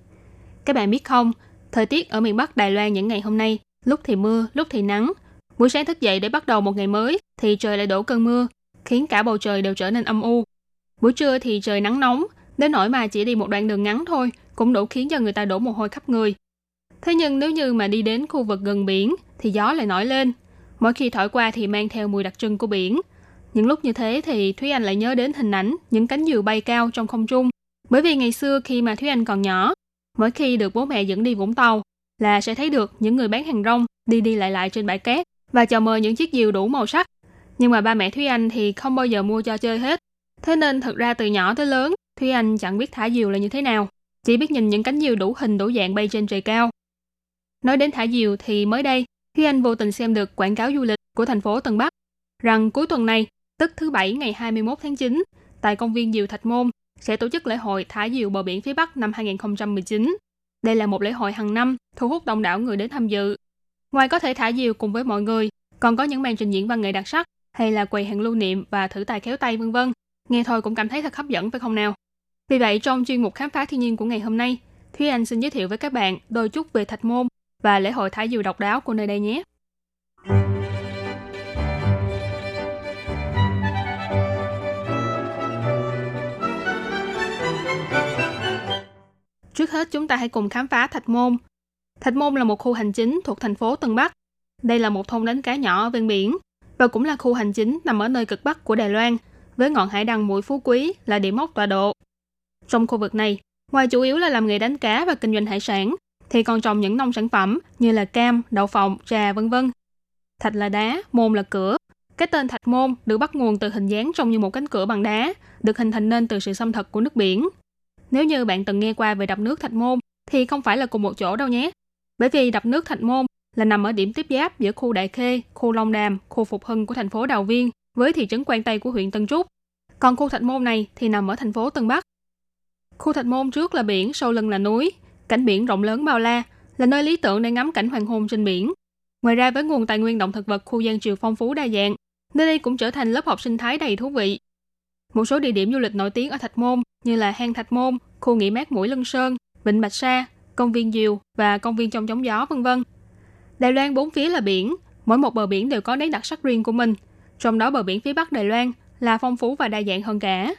Các bạn biết không, thời tiết ở miền Bắc Đài Loan những ngày hôm nay, lúc thì mưa, lúc thì nắng. Buổi sáng thức dậy để bắt đầu một ngày mới thì trời lại đổ cơn mưa, khiến cả bầu trời đều trở nên âm u. Buổi trưa thì trời nắng nóng, đến nỗi mà chỉ đi một đoạn đường ngắn thôi cũng đủ khiến cho người ta đổ mồ hôi khắp người. Thế nhưng nếu như mà đi đến khu vực gần biển thì gió lại nổi lên, mỗi khi thổi qua thì mang theo mùi đặc trưng của biển. Những lúc như thế thì Thúy Anh lại nhớ đến hình ảnh những cánh diều bay cao trong không trung. Bởi vì ngày xưa khi mà Thúy Anh còn nhỏ, mỗi khi được bố mẹ dẫn đi Vũng Tàu là sẽ thấy được những người bán hàng rong đi đi lại lại trên bãi cát và chào mời những chiếc diều đủ màu sắc. Nhưng mà ba mẹ Thúy Anh thì không bao giờ mua cho chơi hết. Thế nên thật ra từ nhỏ tới lớn, Thúy Anh chẳng biết thả diều là như thế nào, chỉ biết nhìn những cánh diều đủ hình đủ dạng bay trên trời cao. Nói đến thả diều thì mới đây, Thúy Anh vô tình xem được quảng cáo du lịch của thành phố Tân Bắc rằng cuối tuần này, tức thứ Bảy ngày hai mươi mốt tháng chín, tại công viên diều Thạch Môn sẽ tổ chức lễ hội thả diều bờ biển phía Bắc năm hai không một chín. Đây là một lễ hội hàng năm thu hút đông đảo người đến tham dự. Ngoài có thể thả diều cùng với mọi người, còn có những màn trình diễn văn nghệ đặc sắc hay là quầy hàng lưu niệm và thử tài khéo tay vân vân. Nghe thôi cũng cảm thấy thật hấp dẫn phải không nào? Vì vậy trong chuyên mục Khám phá thiên nhiên của ngày hôm nay, Thúy Anh xin giới thiệu với các bạn đôi chút về Thạch Môn và lễ hội thả diều độc đáo của nơi đây nhé. Trước hết chúng ta hãy cùng khám phá Thạch Môn. Thạch Môn là một khu hành chính thuộc thành phố Tân Bắc. Đây là một thôn đánh cá nhỏ ở ven biển và cũng là khu hành chính nằm ở nơi cực Bắc của Đài Loan, với ngọn hải đăng Mũi Phú Quý là điểm mốc tọa độ. Trong khu vực này, ngoài chủ yếu là làm nghề đánh cá và kinh doanh hải sản, thì còn trồng những nông sản phẩm như là cam, đậu phộng, trà vân vân. Thạch là đá, môn là cửa. Cái tên Thạch Môn được bắt nguồn từ hình dáng trông như một cánh cửa bằng đá, được hình thành nên từ sự xâm thực của nước biển. Nếu như bạn từng nghe qua về đập nước Thạch Môn thì không phải là cùng một chỗ đâu nhé. Bởi vì đập nước Thạch Môn là nằm ở điểm tiếp giáp giữa khu Đại Khê, khu Long Đàm, khu Phục Hưng của thành phố Đào Viên với thị trấn Quang Tây của huyện Tân Trúc. Còn khu Thạch Môn này thì nằm ở thành phố Tân Bắc. Khu Thạch Môn trước là biển, sau lưng là núi, cảnh biển rộng lớn bao la, là nơi lý tưởng để ngắm cảnh hoàng hôn trên biển. Ngoài ra với nguồn tài nguyên động thực vật khu gian triều phong phú đa dạng, nơi đây cũng trở thành lớp học sinh thái đầy thú vị. Một số địa điểm du lịch nổi tiếng ở Thạch Môn như là hang Thạch Môn, khu nghỉ mát Mũi Lân Sơn, Vịnh Bạch Sa, công viên diều và công viên trong chống gió vân vân. Đài Loan bốn phía là biển, mỗi một bờ biển đều có nét đặc sắc riêng của mình, trong đó bờ biển phía Bắc Đài Loan là phong phú và đa dạng hơn cả.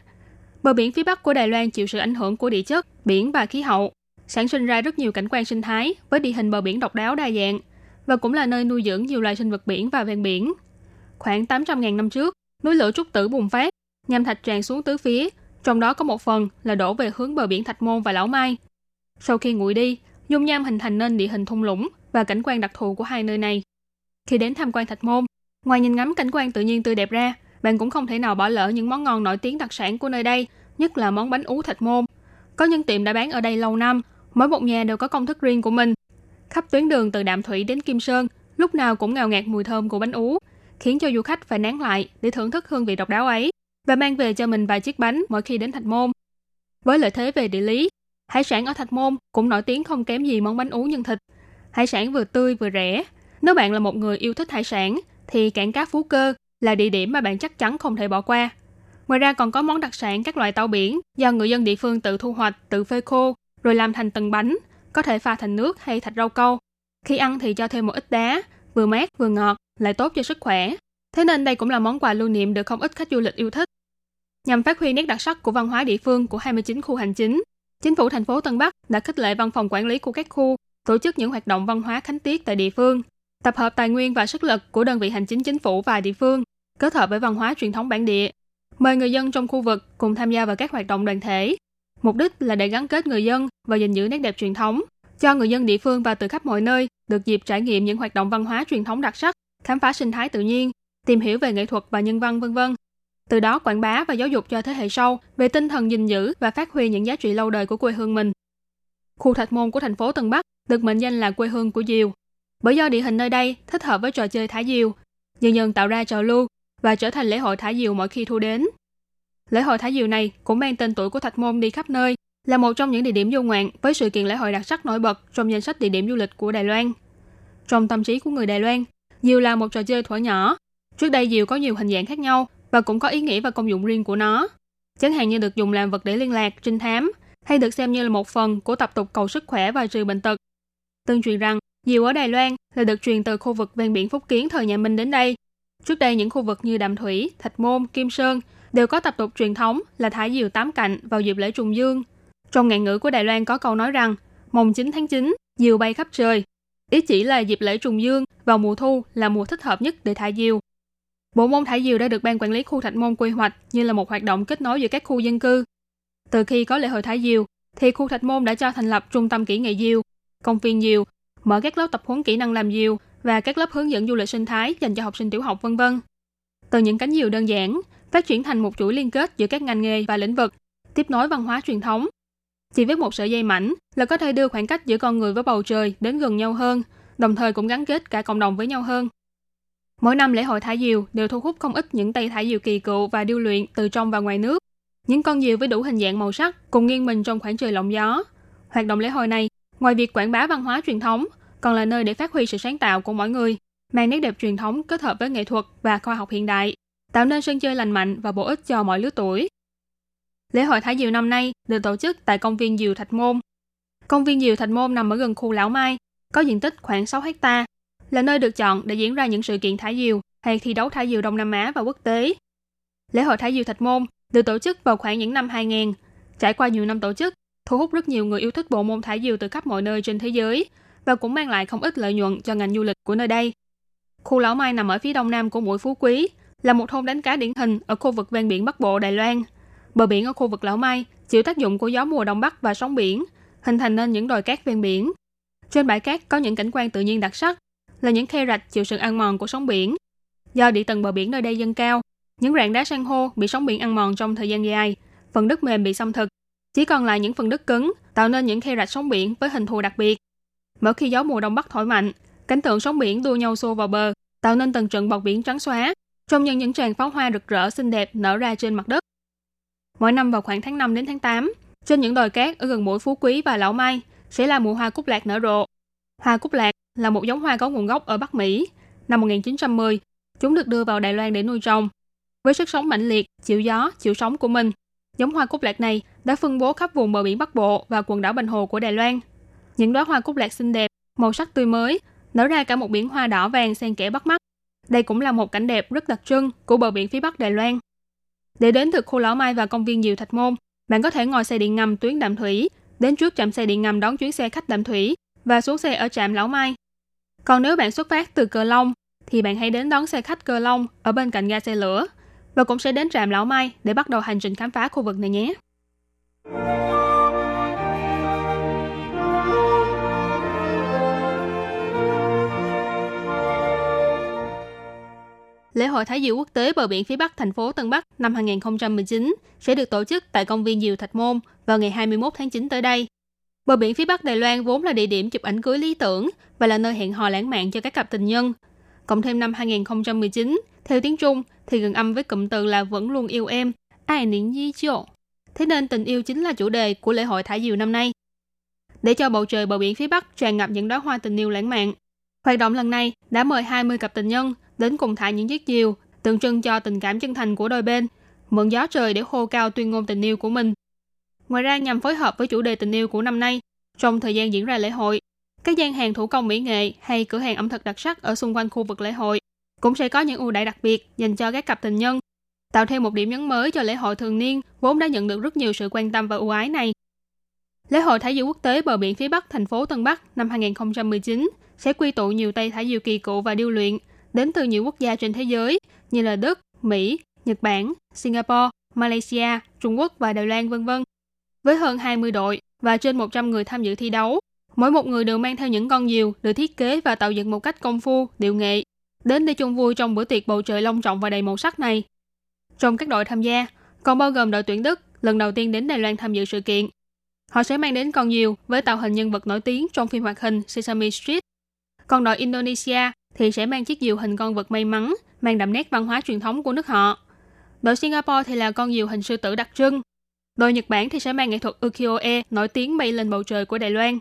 Bờ biển phía Bắc của Đài Loan chịu sự ảnh hưởng của địa chất, biển và khí hậu, sản sinh ra rất nhiều cảnh quan sinh thái với địa hình bờ biển độc đáo đa dạng và cũng là nơi nuôi dưỡng nhiều loài sinh vật biển và ven biển. Khoảng tám trăm nghìn năm trước, núi lửa Trúc Tử bùng phát, nham thạch tràn xuống tứ phía, trong đó có một phần là đổ về hướng bờ biển Thạch Môn và Lão Mai. Sau khi nguội đi, dung nham hình thành nên địa hình thung lũng và cảnh quan đặc thù của hai nơi này. Khi đến tham quan Thạch Môn, ngoài nhìn ngắm cảnh quan tự nhiên tươi đẹp ra, bạn cũng không thể nào bỏ lỡ những món ngon nổi tiếng đặc sản của nơi đây, nhất là món bánh ú Thạch Môn. Có những tiệm đã bán ở đây lâu năm, mỗi một nhà đều có công thức riêng của mình. Khắp tuyến đường từ Đạm Thủy đến Kim Sơn, lúc nào cũng ngào ngạt mùi thơm của bánh ú, khiến cho du khách phải nán lại để thưởng thức hương vị độc đáo ấy và mang về cho mình vài chiếc bánh mỗi khi đến Thạch Môn. Với lợi thế về địa lý, hải sản ở Thạch Môn cũng nổi tiếng không kém gì món bánh ú nhân thịt. Hải sản vừa tươi vừa rẻ. Nếu bạn là một người yêu thích hải sản, thì cảng cá Phú Cơ là địa điểm mà bạn chắc chắn không thể bỏ qua. Ngoài ra còn có món đặc sản các loại tàu biển do người dân địa phương tự thu hoạch, tự phơi khô, rồi làm thành từng bánh, có thể pha thành nước hay thạch rau câu. Khi ăn thì cho thêm một ít đá, vừa mát vừa ngọt, lại tốt cho sức khỏe. Thế nên đây cũng là món quà lưu niệm được không ít khách du lịch yêu thích. Nhằm phát huy nét đặc sắc của văn hóa địa phương của hai mươi chín khu hành chính, Chính phủ thành phố Tân Bắc đã khích lệ văn phòng quản lý của các khu tổ chức những hoạt động văn hóa khánh tiết tại địa phương, tập hợp tài nguyên và sức lực của đơn vị hành chính chính phủ và địa phương, kết hợp với văn hóa truyền thống bản địa. Mời người dân trong khu vực cùng tham gia vào các hoạt động đoàn thể. Mục đích là để gắn kết người dân và gìn giữ nét đẹp truyền thống, cho người dân địa phương và từ khắp mọi nơi được dịp trải nghiệm những hoạt động văn hóa truyền thống đặc sắc, khám phá sinh thái tự nhiên, tìm hiểu về nghệ thuật và nhân văn vân vân. Từ đó quảng bá và giáo dục cho thế hệ sau về tinh thần gìn giữ và phát huy những giá trị lâu đời của quê hương mình. Khu Thạch Môn của thành phố Tân Bắc được mệnh danh là quê hương của diều, bởi do địa hình nơi đây thích hợp với trò chơi thả diều, dần dần tạo ra trào lưu và trở thành lễ hội thả diều mỗi khi thu đến. Lễ hội thả diều này cũng mang tên tuổi của Thạch Môn đi khắp nơi, là một trong những địa điểm du ngoạn với sự kiện lễ hội đặc sắc nổi bật trong danh sách địa điểm du lịch của Đài Loan. Trong tâm trí của người Đài Loan, diều là một trò chơi thuở nhỏ. Trước đây diều có nhiều hình dạng khác nhau và cũng có ý nghĩa và công dụng riêng của nó, chẳng hạn như được dùng làm vật để liên lạc, trinh thám, hay được xem như là một phần của tập tục cầu sức khỏe và trừ bệnh tật. Tương truyền rằng diều ở Đài Loan là được truyền từ khu vực ven biển Phúc Kiến thời nhà Minh đến đây. Trước đây những khu vực như Đàm Thủy, Thạch Môn, Kim Sơn đều có tập tục truyền thống là thả diều tám cạnh vào dịp lễ Trùng Dương. Trong ngạn ngữ của Đài Loan có câu nói rằng mồng chín tháng chín, diều bay khắp trời, ý chỉ là dịp lễ Trùng Dương vào mùa thu là mùa thích hợp nhất để thả diều. Bộ môn thả diều đã được ban quản lý khu Thạch Môn quy hoạch như là một hoạt động kết nối giữa các khu dân cư. Từ khi có lễ hội thả diều, thì khu Thạch Môn đã cho thành lập trung tâm kỹ nghệ diều, công viên diều, mở các lớp tập huấn kỹ năng làm diều và các lớp hướng dẫn du lịch sinh thái dành cho học sinh tiểu học vân vân. Từ những cánh diều đơn giản, phát triển thành một chuỗi liên kết giữa các ngành nghề và lĩnh vực, tiếp nối văn hóa truyền thống. Chỉ với một sợi dây mảnh là có thể đưa khoảng cách giữa con người với bầu trời đến gần nhau hơn, đồng thời cũng gắn kết cả cộng đồng với nhau hơn. Mỗi năm lễ hội thả diều đều thu hút không ít những tay thả diều kỳ cựu và điêu luyện từ trong và ngoài nước. Những con diều với đủ hình dạng màu sắc cùng nghiêng mình trong khoảng trời lộng gió. Hoạt động lễ hội này, ngoài việc quảng bá văn hóa truyền thống, còn là nơi để phát huy sự sáng tạo của mỗi người, mang nét đẹp truyền thống kết hợp với nghệ thuật và khoa học hiện đại, tạo nên sân chơi lành mạnh và bổ ích cho mọi lứa tuổi. Lễ hội thả diều năm nay được tổ chức tại công viên diều Thạch Môn. Công viên diều Thạch Môn nằm ở gần khu Lão Mai, có diện tích khoảng sáu héc-ta, là nơi được chọn để diễn ra những sự kiện thả diều hay thi đấu thả diều Đông Nam Á và quốc tế. Lễ hội thả diều Thạch Môn được tổ chức vào khoảng những năm hai nghìn, trải qua nhiều năm tổ chức, thu hút rất nhiều người yêu thích bộ môn thả diều từ khắp mọi nơi trên thế giới và cũng mang lại không ít lợi nhuận cho ngành du lịch của nơi đây. Khu Lão Mai nằm ở phía đông nam của Mũi Phú Quý, là một thôn đánh cá điển hình ở khu vực ven biển Bắc Bộ Đài Loan. Bờ biển ở khu vực Lão Mai chịu tác dụng của gió mùa đông bắc và sóng biển, hình thành nên những đồi cát ven biển. Trên bãi cát có những cảnh quan tự nhiên đặc sắc, là những khe rạch chịu sự ăn mòn của sóng biển. Do địa tầng bờ biển nơi đây dâng cao, những rạn đá san hô bị sóng biển ăn mòn trong thời gian dài, phần đất mềm bị xâm thực, chỉ còn lại những phần đất cứng, tạo nên những khe rạch sóng biển với hình thù đặc biệt. Mỗi khi gió mùa đông bắc thổi mạnh, cảnh tượng sóng biển đua nhau xô vào bờ, tạo nên từng trận bọt biển trắng xóa, trông như những tràng pháo hoa rực rỡ xinh đẹp nở ra trên mặt đất. Mỗi năm vào khoảng tháng năm đến tháng tám, trên những đồi cát ở gần Mũi Phú Quý và Lão Mai sẽ là mùa hoa cúc lạc nở rộ. Hoa cúc lạc là một giống hoa có nguồn gốc ở Bắc Mỹ. Năm một nghìn chín trăm mười, chúng được đưa vào Đài Loan để nuôi trồng. Với sức sống mãnh liệt, chịu gió, chịu sóng của mình, giống hoa cúc lạc này đã phân bố khắp vùng bờ biển Bắc Bộ và quần đảo Bình Hồ của Đài Loan. Những đóa hoa cúc lạc xinh đẹp, màu sắc tươi mới, nở ra cả một biển hoa đỏ vàng xen kẽ bắt mắt. Đây cũng là một cảnh đẹp rất đặc trưng của bờ biển phía Bắc Đài Loan. Để đến được khu Lão Mai và công viên diều Thạch Môn, bạn có thể ngồi xe điện ngầm tuyến Đạm Thủy, đến trước trạm xe điện ngầm đón chuyến xe khách Đạm Thủy và xuống xe ở trạm Lão Mai. Còn nếu bạn xuất phát từ Cờ Long, thì bạn hãy đến đón xe khách Cờ Long ở bên cạnh ga xe lửa và cũng sẽ đến trạm Lão Mai để bắt đầu hành trình khám phá khu vực này nhé. Lễ hội thả diều quốc tế bờ biển phía Bắc thành phố Tân Bắc năm hai nghìn không trăm mười chín sẽ được tổ chức tại công viên diều Thạch Môn vào ngày hai mươi mốt tháng chín tới đây. Bờ biển phía Bắc Đài Loan vốn là địa điểm chụp ảnh cưới lý tưởng và là nơi hẹn hò lãng mạn cho các cặp tình nhân. Cộng thêm năm hai nghìn không trăm mười chín, theo tiếng Trung thì gần âm với cụm từ là vẫn luôn yêu em, ai niệm di chỗ. Thế nên tình yêu chính là chủ đề của lễ hội thả diều năm nay. Để cho bầu trời bờ biển phía Bắc tràn ngập những đóa hoa tình yêu lãng mạn, hoạt động lần này đã mời hai mươi cặp tình nhân đến cùng thả những chiếc diều tượng trưng cho tình cảm chân thành của đôi bên mượn gió trời để hô cao tuyên ngôn tình yêu của mình. Ngoài ra, nhằm phối hợp với chủ đề tình yêu của năm nay, trong thời gian diễn ra lễ hội, các gian hàng thủ công mỹ nghệ hay cửa hàng ẩm thực đặc sắc ở xung quanh khu vực lễ hội cũng sẽ có những ưu đãi đặc biệt dành cho các cặp tình nhân, tạo thêm một điểm nhấn mới cho lễ hội thường niên vốn đã nhận được rất nhiều sự quan tâm và ưu ái này. Lễ hội thả diều quốc tế bờ biển phía Bắc thành phố Tân Bắc năm hai không một chín sẽ quy tụ nhiều tay thả diều kỳ cựu và điêu luyện đến từ nhiều quốc gia trên thế giới như là Đức, Mỹ, Nhật Bản, Singapore, Malaysia, Trung Quốc và Đài Loan, vân vân. Với hơn hai mươi đội và trên một trăm người tham dự thi đấu, mỗi một người đều mang theo những con diều được thiết kế và tạo dựng một cách công phu, điệu nghệ, đến để chung vui trong bữa tiệc bầu trời long trọng và đầy màu sắc này. Trong các đội tham gia, còn bao gồm đội tuyển Đức lần đầu tiên đến Đài Loan tham dự sự kiện. Họ sẽ mang đến con diều với tạo hình nhân vật nổi tiếng trong phim hoạt hình Sesame Street. Còn đội Indonesia thì sẽ mang chiếc diều hình con vật may mắn, mang đậm nét văn hóa truyền thống của nước họ. Đội Singapore thì là con diều hình sư tử đặc trưng. Đội Nhật Bản thì sẽ mang nghệ thuật ukiyo-e nổi tiếng bay lên bầu trời của Đài Loan.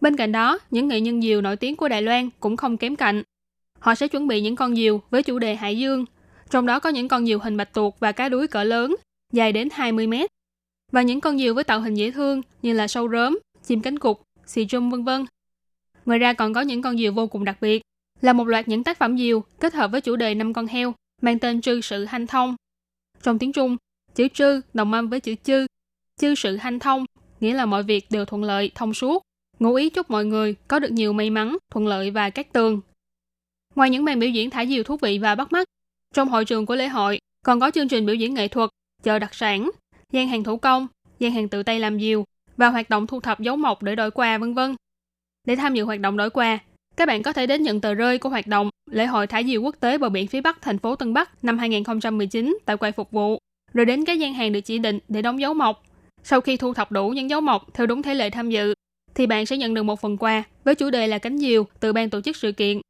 Bên cạnh đó, những nghệ nhân diều nổi tiếng của Đài Loan cũng không kém cạnh. Họ sẽ chuẩn bị những con diều với chủ đề hải dương, trong đó có những con diều hình bạch tuộc và cá đuối cỡ lớn, dài đến hai mươi mét, và những con diều với tạo hình dễ thương như là sâu rớm, chim cánh cụt, xì chum, vân vân. Ngoài ra còn có những con diều vô cùng đặc biệt, là một loạt những tác phẩm diều kết hợp với chủ đề năm con heo, mang tên Trư Sự Hanh Thông. Trong tiếng Trung, chữ trư đồng âm với chữ chư, chư sự hanh thông, nghĩa là mọi việc đều thuận lợi, thông suốt, ngụ ý chúc mọi người có được nhiều may mắn, thuận lợi và cát tường. Ngoài những màn biểu diễn thả diều thú vị và bắt mắt, trong hội trường của lễ hội còn có chương trình biểu diễn nghệ thuật, chợ đặc sản, gian hàng thủ công, gian hàng tự tay làm diều và hoạt động thu thập dấu mộc để đổi quà, vân vân. Để tham dự hoạt động đổi quà, các bạn có thể đến nhận tờ rơi của hoạt động Lễ hội thả diều quốc tế bờ biển phía Bắc thành phố Tân Bắc năm hai không một chín tại quầy phục vụ, rồi đến các gian hàng được chỉ định để đóng dấu mộc. Sau khi thu thập đủ những dấu mộc theo đúng thể lệ tham dự, thì bạn sẽ nhận được một phần quà với chủ đề là cánh diều từ ban tổ chức sự kiện.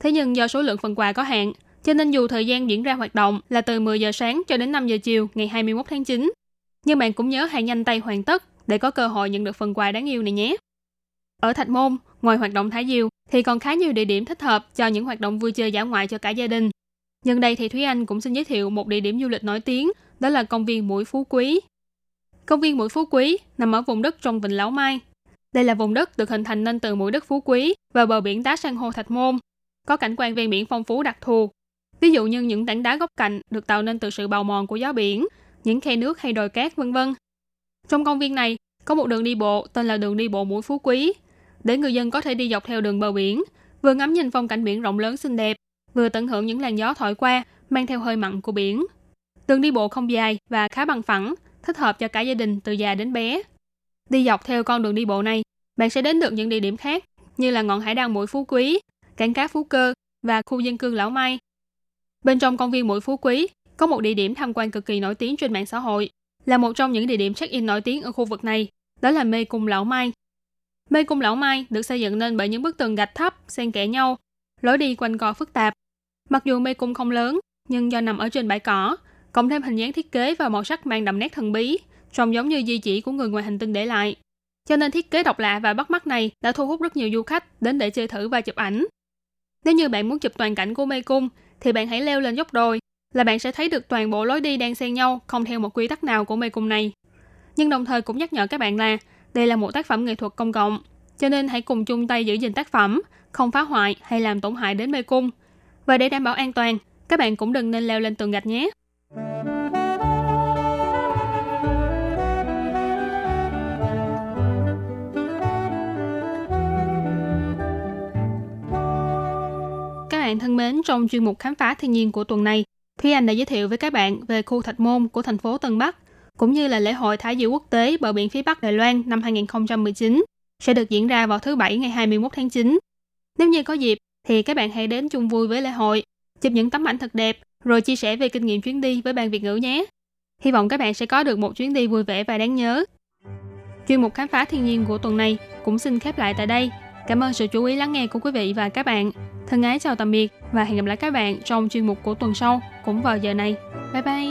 Thế nhưng do số lượng phần quà có hạn, cho nên dù thời gian diễn ra hoạt động là từ mười giờ sáng cho đến năm giờ chiều ngày hai mươi mốt tháng chín, nhưng bạn cũng nhớ hãy nhanh tay hoàn tất để có cơ hội nhận được phần quà đáng yêu này nhé. Ở Thạch Môn, ngoài hoạt động thả diều thì còn khá nhiều địa điểm thích hợp cho những hoạt động vui chơi dã ngoại cho cả gia đình. Nhân đây thì Thúy Anh cũng xin giới thiệu một địa điểm du lịch nổi tiếng, đó là công viên Mũi Phú Quý. Công viên Mũi Phú Quý nằm ở vùng đất trong vịnh Lão Mai. Đây là vùng đất được hình thành nên từ mũi đất Phú Quý và bờ biển đá san hô Thạch Môn, có cảnh quan ven biển phong phú đặc thù. Ví dụ như những tảng đá góc cạnh được tạo nên từ sự bào mòn của gió biển, những khe nước hay đồi cát, vân vân. Trong công viên này có một đường đi bộ tên là đường đi bộ Mũi Phú Quý, để người dân có thể đi dọc theo đường bờ biển, vừa ngắm nhìn phong cảnh biển rộng lớn xinh đẹp, vừa tận hưởng những làn gió thổi qua mang theo hơi mặn của biển. Đường đi bộ không dài và khá bằng phẳng, thích hợp cho cả gia đình từ già đến bé. Đi dọc theo con đường đi bộ này, bạn sẽ đến được những địa điểm khác như là ngọn hải đăng Mũi Phú Quý, cảng cá Phú Cơ và khu dân cư Lão Mai. Bên trong công viên Mũi Phú Quý có một địa điểm tham quan cực kỳ nổi tiếng trên mạng xã hội, là một trong những địa điểm check-in nổi tiếng ở khu vực này, đó là mê cung Lão Mai. Mê cung Lão Mai được xây dựng nên bởi những bức tường gạch thấp xen kẽ nhau, lối đi quanh co phức tạp. Mặc dù mê cung không lớn, nhưng do nằm ở trên bãi cỏ, cộng thêm hình dáng thiết kế và màu sắc mang đậm nét thần bí, trông giống như di chỉ của người ngoài hành tinh để lại, cho nên thiết kế độc lạ và bắt mắt này đã thu hút rất nhiều du khách đến để chơi thử và chụp ảnh. Nếu như bạn muốn chụp toàn cảnh của mê cung, thì bạn hãy leo lên dốc đồi, là bạn sẽ thấy được toàn bộ lối đi đang xen nhau không theo một quy tắc nào của mê cung này. Nhưng đồng thời cũng nhắc nhở các bạn là đây là một tác phẩm nghệ thuật công cộng, cho nên hãy cùng chung tay giữ gìn tác phẩm, không phá hoại hay làm tổn hại đến mê cung. Và để đảm bảo an toàn, các bạn cũng đừng nên leo lên tường gạch nhé. Các bạn thân mến, trong chuyên mục khám phá thiên nhiên của tuần này, Thúy Anh đã giới thiệu với các bạn về khu Thạch Môn của thành phố Tân Bắc, cũng như là lễ hội thả diều quốc tế bờ biển phía Bắc Đài Loan năm hai không một chín sẽ được diễn ra vào thứ Bảy ngày hai mươi mốt tháng chín. Nếu như có dịp thì các bạn hãy đến chung vui với lễ hội, chụp những tấm ảnh thật đẹp rồi chia sẻ về kinh nghiệm chuyến đi với Ban Việt ngữ nhé. Hy vọng các bạn sẽ có được một chuyến đi vui vẻ và đáng nhớ. Chuyên mục khám phá thiên nhiên của tuần này cũng xin khép lại tại đây. Cảm ơn sự chú ý lắng nghe của quý vị và các bạn. Thân ái chào tạm biệt và hẹn gặp lại các bạn trong chuyên mục của tuần sau cũng vào giờ này. Bye bye!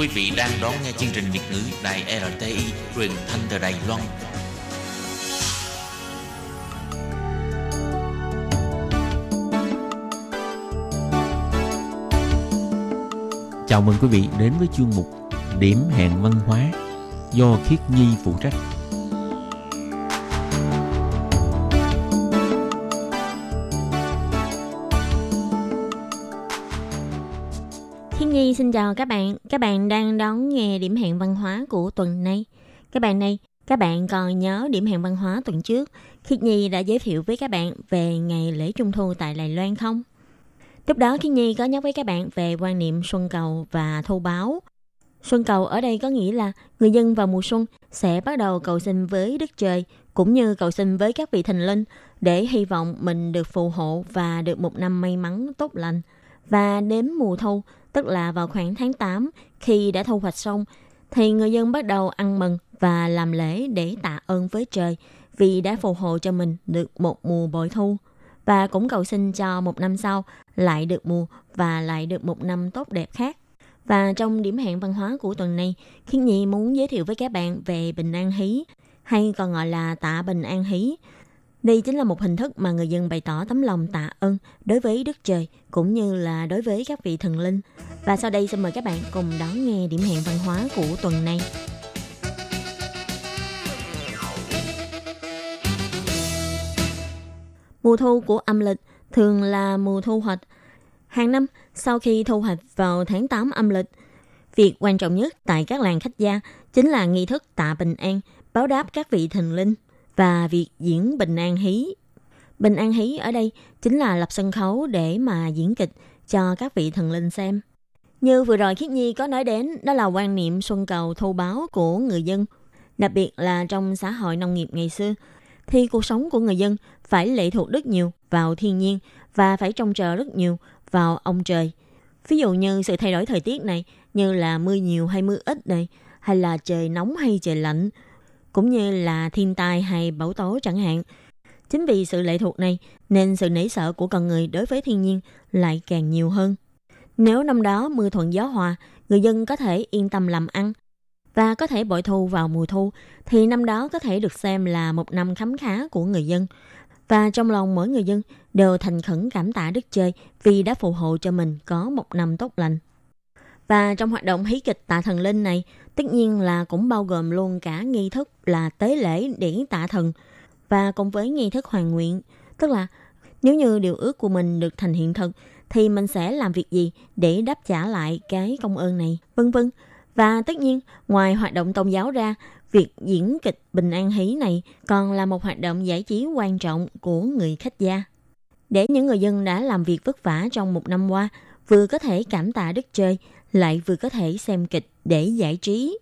Quý vị đang đón nghe chương trình Việt ngữ Đài rờ tê i truyền thanh từ Đài Loan. Chào mừng quý vị đến với chuyên mục Điểm hẹn văn hóa do Khiết Nhi phụ trách. Xin chào các bạn, các bạn đang đón nghe điểm hẹn văn hóa của tuần này. Các bạn này, các bạn còn nhớ điểm hẹn văn hóa tuần trước, Khiết Nhi đã giới thiệu với các bạn về ngày lễ Trung thu tại Đài Loan không? Lúc đó Khiết Nhi có nhắc với các bạn về quan niệm xuân cầu và thu báo. Xuân cầu ở đây có nghĩa là người dân vào mùa xuân sẽ bắt đầu cầu xin với Đức Trời cũng như cầu xin với các vị thần linh để hy vọng mình được phù hộ và được một năm may mắn tốt lành. Và đến mùa thu, tức là vào khoảng tháng tám, khi đã thu hoạch xong, thì người dân bắt đầu ăn mừng và làm lễ để tạ ơn với trời vì đã phù hộ cho mình được một mùa bội thu. Và cũng cầu xin cho một năm sau lại được mùa và lại được một năm tốt đẹp khác. Và trong điểm hẹn văn hóa của tuần này, Khiết Nhi muốn giới thiệu với các bạn về bình an hí, hay còn gọi là tạ bình an hí. Đây chính là một hình thức mà người dân bày tỏ tấm lòng tạ ơn đối với Đức Trời cũng như là đối với các vị thần linh. Và sau đây xin mời các bạn cùng đón nghe điểm hẹn văn hóa của tuần này. Mùa thu của âm lịch thường là mùa thu hoạch. Hàng năm sau khi thu hoạch vào tháng tám âm lịch, việc quan trọng nhất tại các làng khách gia chính là nghi thức tạ bình an, báo đáp các vị thần linh và việc diễn bình an hí. Bình an hí ở đây chính là lập sân khấu để mà diễn kịch cho các vị thần linh xem. Như vừa rồi Khiết Nhi có nói đến, đó là quan niệm xuân cầu thu báo của người dân. Đặc biệt là trong xã hội nông nghiệp ngày xưa, thì cuộc sống của người dân phải lệ thuộc rất nhiều vào thiên nhiên và phải trông chờ rất nhiều vào ông trời. Ví dụ như sự thay đổi thời tiết này, như là mưa nhiều hay mưa ít này, hay là trời nóng hay trời lạnh, cũng như là thiên tai hay bão tố chẳng hạn. Chính vì sự lệ thuộc này nên sự nể sợ của con người đối với thiên nhiên lại càng nhiều hơn. Nếu năm đó mưa thuận gió hòa, người dân có thể yên tâm làm ăn và có thể bội thu vào mùa thu, thì năm đó có thể được xem là một năm khấm khá của người dân. Và trong lòng mỗi người dân đều thành khẩn cảm tạ Đức Trời vì đã phù hộ cho mình có một năm tốt lành. Và trong hoạt động hí kịch tạ thần linh này, tất nhiên là cũng bao gồm luôn cả nghi thức là tế lễ để tạ thần và cùng với nghi thức hoàn nguyện. Tức là nếu như điều ước của mình được thành hiện thực thì mình sẽ làm việc gì để đáp trả lại cái công ơn này, vân vân. Và tất nhiên ngoài hoạt động tôn giáo ra, việc diễn kịch bình an hí này còn là một hoạt động giải trí quan trọng của người khách gia. Để những người dân đã làm việc vất vả trong một năm qua vừa có thể cảm tạ Đức Trời, lại vừa có thể xem kịch để giải trí.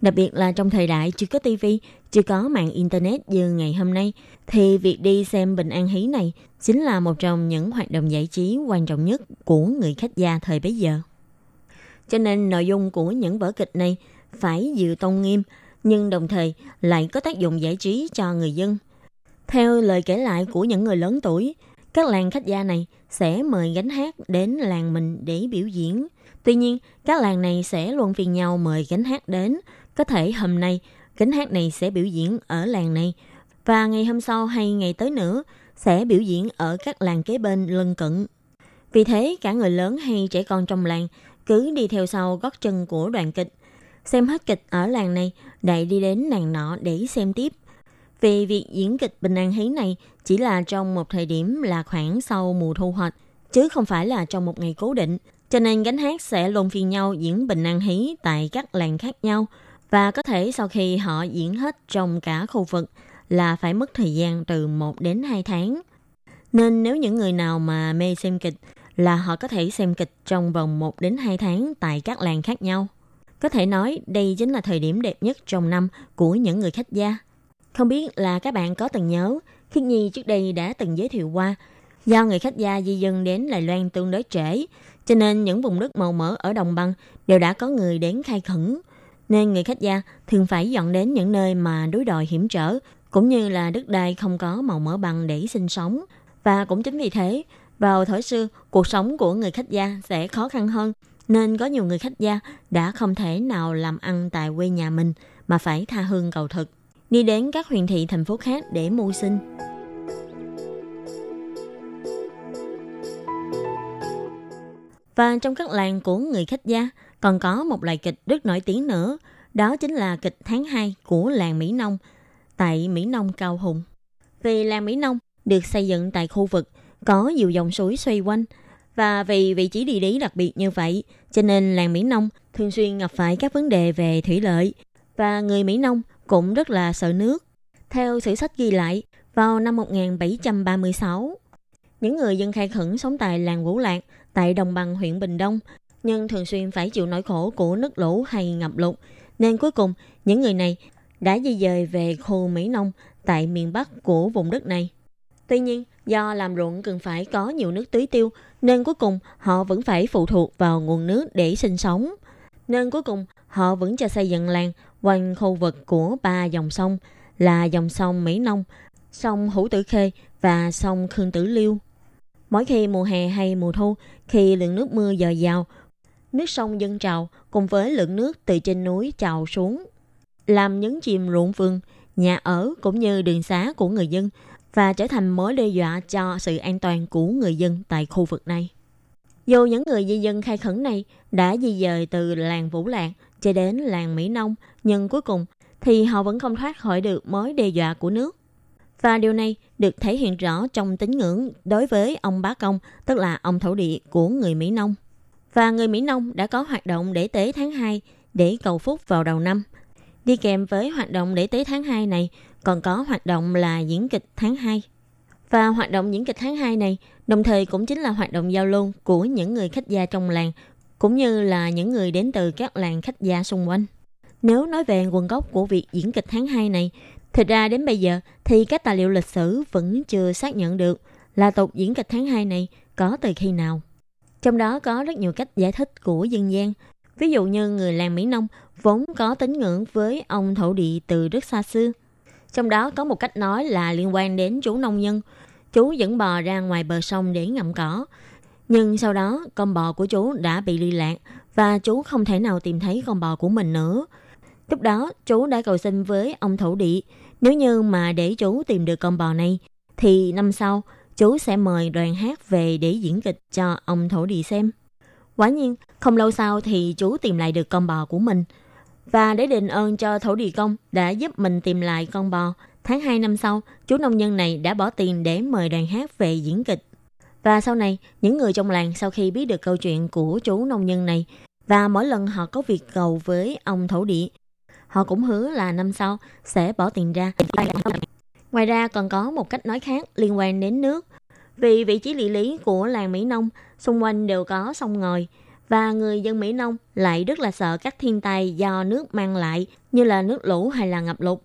Đặc biệt là trong thời đại chưa có tivi, chưa có mạng internet như ngày hôm nay, thì việc đi xem bình an hí này chính là một trong những hoạt động giải trí quan trọng nhất của người khách gia thời bấy giờ. Cho nên nội dung của những vở kịch này phải vừa tôn nghiêm, nhưng đồng thời lại có tác dụng giải trí cho người dân. Theo lời kể lại của những người lớn tuổi, các làng khách gia này sẽ mời gánh hát đến làng mình để biểu diễn. Tuy nhiên, các làng này sẽ luân phiên nhau mời gánh hát đến. Có thể hôm nay, gánh hát này sẽ biểu diễn ở làng này. Và ngày hôm sau hay ngày tới nữa, sẽ biểu diễn ở các làng kế bên lân cận. Vì thế, cả người lớn hay trẻ con trong làng cứ đi theo sau gót chân của đoàn kịch. Xem hết kịch ở làng này, lại đi đến làng nọ để xem tiếp. Vì việc diễn kịch bình an hí này chỉ là trong một thời điểm là khoảng sau mùa thu hoạch, chứ không phải là trong một ngày cố định. Cho nên gánh hát sẽ luân phiên nhau diễn bình An Hí tại các làng khác nhau, và có thể sau khi họ diễn hết trong cả khu vực là phải mất thời gian từ một đến hai tháng. Nên nếu những người nào mà mê xem kịch là họ có thể xem kịch trong vòng một đến hai tháng tại các làng khác nhau. Có thể nói đây chính là thời điểm đẹp nhất trong năm của những người khách gia. Không biết là các bạn có từng nhớ, Khiết Nhi trước đây đã từng giới thiệu qua, do người khách gia di dân đến Đài Loan tương đối trễ, cho nên những vùng đất màu mỡ ở đồng bằng đều đã có người đến khai khẩn. Nên người khách gia thường phải dọn đến những nơi mà núi đồi hiểm trở, cũng như là đất đai không có màu mỡ bằng để sinh sống. Và cũng chính vì thế, vào thời xưa, cuộc sống của người khách gia sẽ khó khăn hơn, nên có nhiều người khách gia đã không thể nào làm ăn tại quê nhà mình mà phải tha hương cầu thực, đi đến các huyện thị thành phố khác để mưu sinh. Và trong các làng của người khách gia còn có một loại kịch rất nổi tiếng nữa, đó chính là kịch tháng hai của làng Mỹ Nông, tại Mỹ Nông Cao Hùng. Vì làng Mỹ Nông được xây dựng tại khu vực có nhiều dòng suối xoay quanh, và vì vị trí địa lý đặc biệt như vậy, cho nên làng Mỹ Nông thường xuyên gặp phải các vấn đề về thủy lợi, và người Mỹ Nông cũng rất là sợ nước. Theo sử sách ghi lại, vào năm một nghìn bảy trăm ba mươi sáu, những người dân khai khẩn sống tại làng Vũ Lạc, tại đồng bằng huyện Bình Đông, nhưng thường xuyên phải chịu nỗi khổ của nước lũ hay ngập lụt, nên cuối cùng những người này đã di dời về khu Mỹ Nông tại miền Bắc của vùng đất này. Tuy nhiên, do làm ruộng cần phải có nhiều nước tưới tiêu, nên cuối cùng họ vẫn phải phụ thuộc vào nguồn nước để sinh sống. Nên cuối cùng họ vẫn cho xây dựng làng quanh khu vực của ba dòng sông là dòng sông Mỹ Nông, sông Hữu Tử Khê và sông Khương Tử Liêu. Mỗi khi mùa hè hay mùa thu, khi lượng nước mưa dồi dào, nước sông dâng trào cùng với lượng nước từ trên núi trào xuống, làm nhấn chìm ruộng vườn, nhà ở cũng như đường xá của người dân, và trở thành mối đe dọa cho sự an toàn của người dân tại khu vực này. Dù những người di dân khai khẩn này đã di dời từ làng Vũ Lạc cho đến làng Mỹ Nông, nhưng cuối cùng thì họ vẫn không thoát khỏi được mối đe dọa của nước. Và điều này được thể hiện rõ trong tín ngưỡng đối với ông Bá Công, tức là ông thổ địa của người Mỹ Nông. Và người Mỹ Nông đã có hoạt động để tế tháng hai để cầu phúc vào đầu năm. Đi kèm với hoạt động để tế tháng hai này còn có hoạt động là diễn kịch tháng hai. Và hoạt động diễn kịch tháng hai này đồng thời cũng chính là hoạt động giao lưu của những người khách gia trong làng, cũng như là những người đến từ các làng khách gia xung quanh. Nếu nói về nguồn gốc của việc diễn kịch tháng hai này, thực ra đến bây giờ thì các tài liệu lịch sử vẫn chưa xác nhận được là tục diễn kịch tháng hai này có từ khi nào. Trong đó có rất nhiều cách giải thích của dân gian. Ví dụ như người làng Mỹ Nông vốn có tín ngưỡng với ông thổ địa từ rất xa xưa. Trong đó có một cách nói là liên quan đến chú nông nhân. Chú dẫn bò ra ngoài bờ sông để ngậm cỏ. Nhưng sau đó con bò của chú đã bị ly lạc và chú không thể nào tìm thấy con bò của mình nữa. Lúc đó chú đã cầu xin với ông thổ địa, nếu như mà để chú tìm được con bò này thì năm sau chú sẽ mời đoàn hát về để diễn kịch cho ông thổ địa xem. Quả nhiên, không lâu sau thì chú tìm lại được con bò của mình. Và để đền ơn cho thổ địa công đã giúp mình tìm lại con bò, tháng hai năm sau, chú nông nhân này đã bỏ tiền để mời đoàn hát về diễn kịch. Và sau này, những người trong làng sau khi biết được câu chuyện của chú nông nhân này, và mỗi lần họ có việc cầu với ông thổ địa, họ cũng hứa là năm sau sẽ bỏ tiền ra. Ngoài ra còn có một cách nói khác liên quan đến nước. Vì vị trí địa lý của làng Mỹ Nông xung quanh đều có sông ngòi, và người dân Mỹ Nông lại rất là sợ các thiên tai do nước mang lại như là nước lũ hay là ngập lụt.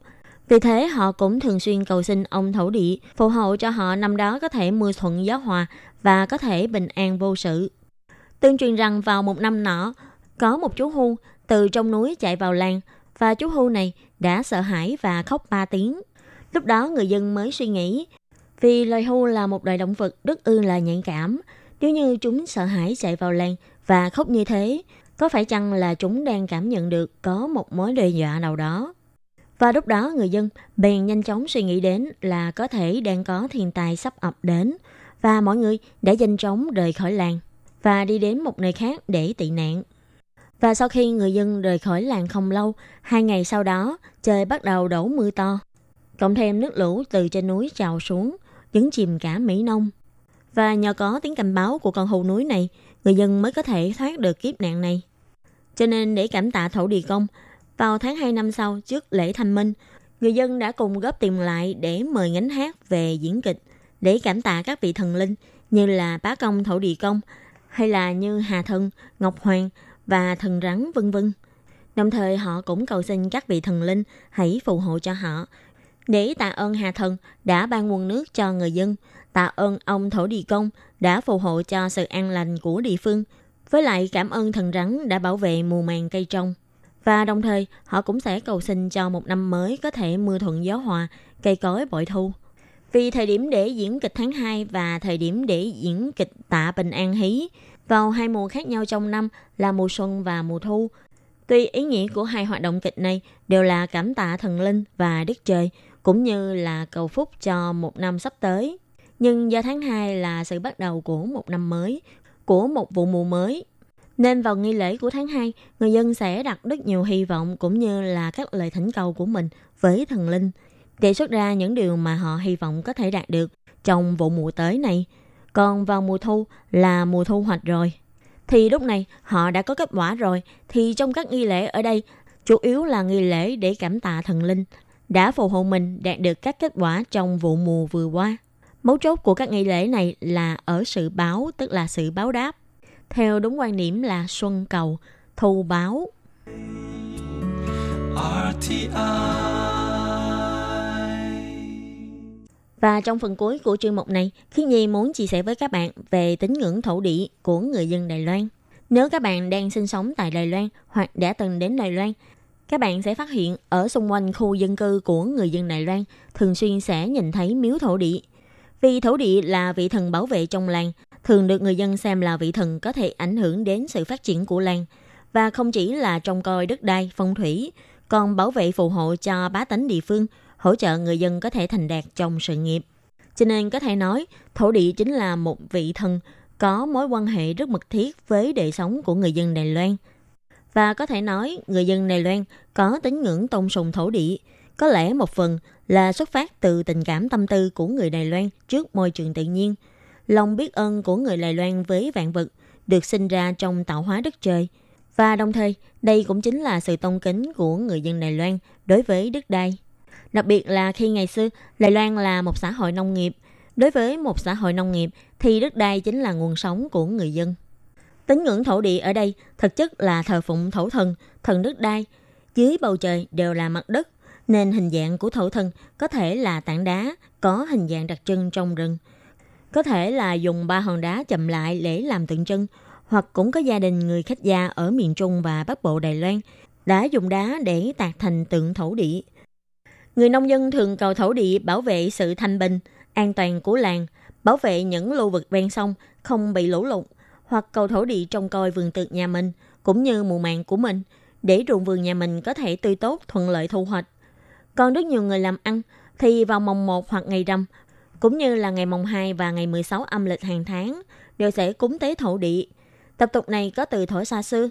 Vì thế họ cũng thường xuyên cầu xin ông thổ địa phù hộ cho họ năm đó có thể mưa thuận gió hòa và có thể bình an vô sự. Tương truyền rằng vào một năm nọ, có một chú hươu từ trong núi chạy vào làng, và chú hươu này đã sợ hãi và khóc ba tiếng. Lúc đó người dân mới suy nghĩ, vì loài hươu là một loài động vật rất ư là nhạy cảm, nếu như chúng sợ hãi chạy vào làng và khóc như thế, có phải chăng là chúng đang cảm nhận được có một mối đe dọa nào đó? Và lúc đó người dân bèn nhanh chóng suy nghĩ đến là có thể đang có thiên tai sắp ập đến, và mọi người đã nhanh chóng rời khỏi làng và đi đến một nơi khác để tị nạn. Và sau khi người dân rời khỏi làng không lâu, hai ngày sau đó trời bắt đầu đổ mưa to, cộng thêm nước lũ từ trên núi trào xuống, nhấn chìm cả Mỹ Nông. Và nhờ có tiếng cảnh báo của con hầu núi này, người dân mới có thể thoát được kiếp nạn này. Cho nên để cảm tạ thổ địa công, vào tháng hai năm sau trước lễ Thanh Minh, người dân đã cùng góp tiền lại để mời gánh hát về diễn kịch để cảm tạ các vị thần linh như là Bá Công Thổ Địa Công hay là như Hà Thần, Ngọc Hoàng và Thần Rắn vân vân. Đồng thời họ cũng cầu xin các vị thần linh hãy phù hộ cho họ để tạ ơn Hà Thần đã ban nguồn nước cho người dân, tạ ơn ông Thổ Địa Công đã phù hộ cho sự an lành của địa phương, với lại cảm ơn Thần Rắn đã bảo vệ mùa màng cây trồng. Và đồng thời họ cũng sẽ cầu xin cho một năm mới có thể mưa thuận gió hòa, cây cối bội thu. Vì thời điểm để diễn kịch tháng hai và thời điểm để diễn kịch tạ bình an hí vào hai mùa khác nhau trong năm là mùa xuân và mùa thu. Tuy ý nghĩa của hai hoạt động kịch này đều là cảm tạ thần linh và Đức Trời, cũng như là cầu phúc cho một năm sắp tới. Nhưng do tháng hai là sự bắt đầu của một năm mới, của một vụ mùa mới, nên vào nghi lễ của tháng hai, người dân sẽ đặt rất nhiều hy vọng cũng như là các lời thỉnh cầu của mình với thần linh, đề xuất ra những điều mà họ hy vọng có thể đạt được trong vụ mùa tới này. Còn vào mùa thu là mùa thu hoạch rồi, thì lúc này họ đã có kết quả rồi, thì trong các nghi lễ ở đây, chủ yếu là nghi lễ để cảm tạ thần linh đã phù hộ mình đạt được các kết quả trong vụ mùa vừa qua. Mấu chốt của các nghi lễ này là ở sự báo, tức là sự báo đáp, theo đúng quan điểm là xuân cầu, thu báo. rờ tê i. Và trong phần cuối của chuyên mục này, Khiết Nhi muốn chia sẻ với các bạn về tín ngưỡng thổ địa của người dân Đài Loan. Nếu các bạn đang sinh sống tại Đài Loan hoặc đã từng đến Đài Loan, các bạn sẽ phát hiện ở xung quanh khu dân cư của người dân Đài Loan thường xuyên sẽ nhìn thấy miếu thổ địa. Vì thổ địa là vị thần bảo vệ trong làng, thường được người dân xem là vị thần có thể ảnh hưởng đến sự phát triển của làng. Và không chỉ là trông coi đất đai, phong thủy, còn bảo vệ phù hộ cho bá tánh địa phương, hỗ trợ người dân có thể thành đạt trong sự nghiệp. Cho nên có thể nói, thổ địa chính là một vị thần có mối quan hệ rất mật thiết với đời sống của người dân Đài Loan. Và có thể nói, người dân Đài Loan có tín ngưỡng tôn sùng thổ địa, có lẽ một phần là xuất phát từ tình cảm tâm tư của người Đài Loan trước môi trường tự nhiên. Lòng biết ơn của người Đài Loan với vạn vật được sinh ra trong tạo hóa đất trời. Và đồng thời, đây cũng chính là sự tôn kính của người dân Đài Loan đối với đất đai. Đặc biệt là khi ngày xưa, Đài Loan là một xã hội nông nghiệp. Đối với một xã hội nông nghiệp thì đất đai chính là nguồn sống của người dân. Tín ngưỡng thổ địa ở đây thực chất là thờ phụng thổ thần, thần đất đai. Dưới bầu trời đều là mặt đất, nên hình dạng của thổ thần có thể là tảng đá, có hình dạng đặc trưng trong rừng. Có thể là dùng ba hòn đá chậm lại để làm tượng trưng, hoặc cũng có gia đình người khách gia ở miền Trung và Bắc Bộ Đài Loan đã dùng đá để tạc thành tượng thổ địa. Người nông dân thường cầu thổ địa bảo vệ sự thanh bình, an toàn của làng, bảo vệ những lưu vực ven sông không bị lũ lụt, hoặc cầu thổ địa trông coi vườn tược nhà mình cũng như mùa màng của mình, để ruộng vườn nhà mình có thể tươi tốt, thuận lợi thu hoạch. Còn rất nhiều người làm ăn thì vào mồng một hoặc ngày rằm, cũng như là ngày mồng hai và ngày mười sáu âm lịch hàng tháng, đều sẽ cúng tế thổ địa. Tập tục này có từ thuở xa xưa.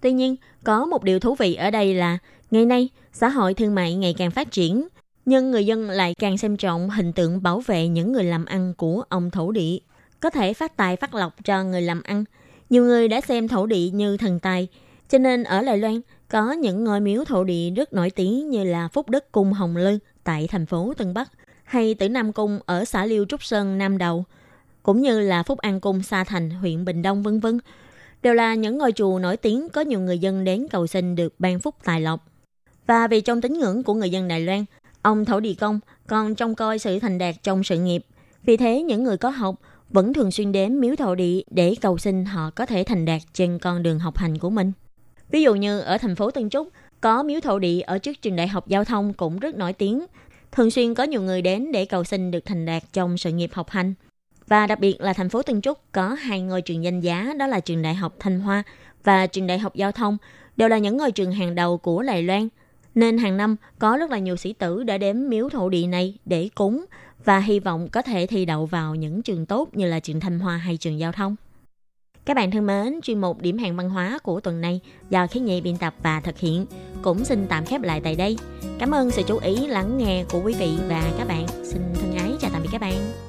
Tuy nhiên, có một điều thú vị ở đây là ngày nay, xã hội thương mại ngày càng phát triển, nhưng người dân lại càng xem trọng hình tượng bảo vệ những người làm ăn của ông thổ địa, có thể phát tài phát lộc cho người làm ăn. Nhiều người đã xem thổ địa như thần tài, cho nên ở Đài Loan có những ngôi miếu thổ địa rất nổi tiếng như là Phúc Đức Cung Hồng Lư tại thành phố Tân Bắc, hay Tử Nam Cung ở xã Liêu Trúc Sơn Nam Đầu, cũng như là Phúc An Cung Sa Thành, huyện Bình Đông vân vân, đều là những ngôi chùa nổi tiếng có nhiều người dân đến cầu xin được ban phúc tài lộc. Và vì trong tín ngưỡng của người dân Đài Loan, ông Thổ Địa Công còn trông coi sự thành đạt trong sự nghiệp. Vì thế những người có học vẫn thường xuyên đến miếu thổ địa để cầu xin họ có thể thành đạt trên con đường học hành của mình. Ví dụ như ở thành phố Tân Trúc, có miếu thổ địa ở trước trường đại học Giao Thông cũng rất nổi tiếng. Thường xuyên có nhiều người đến để cầu xin được thành đạt trong sự nghiệp học hành. Và đặc biệt là thành phố Tân Trúc có hai ngôi trường danh giá, đó là trường đại học Thanh Hoa và trường đại học Giao Thông, đều là những ngôi trường hàng đầu của Đài Loan. Nên hàng năm có rất là nhiều sĩ tử đã đến miếu thổ địa này để cúng và hy vọng có thể thi đậu vào những trường tốt như là trường Thanh Hoa hay trường Giao Thông. Các bạn thân mến, chuyên mục Điểm hẹn văn hóa của tuần này do Khiết Nhi biên tập và thực hiện cũng xin tạm khép lại tại đây. Cảm ơn sự chú ý lắng nghe của quý vị và các bạn. Xin thân ái chào tạm biệt các bạn.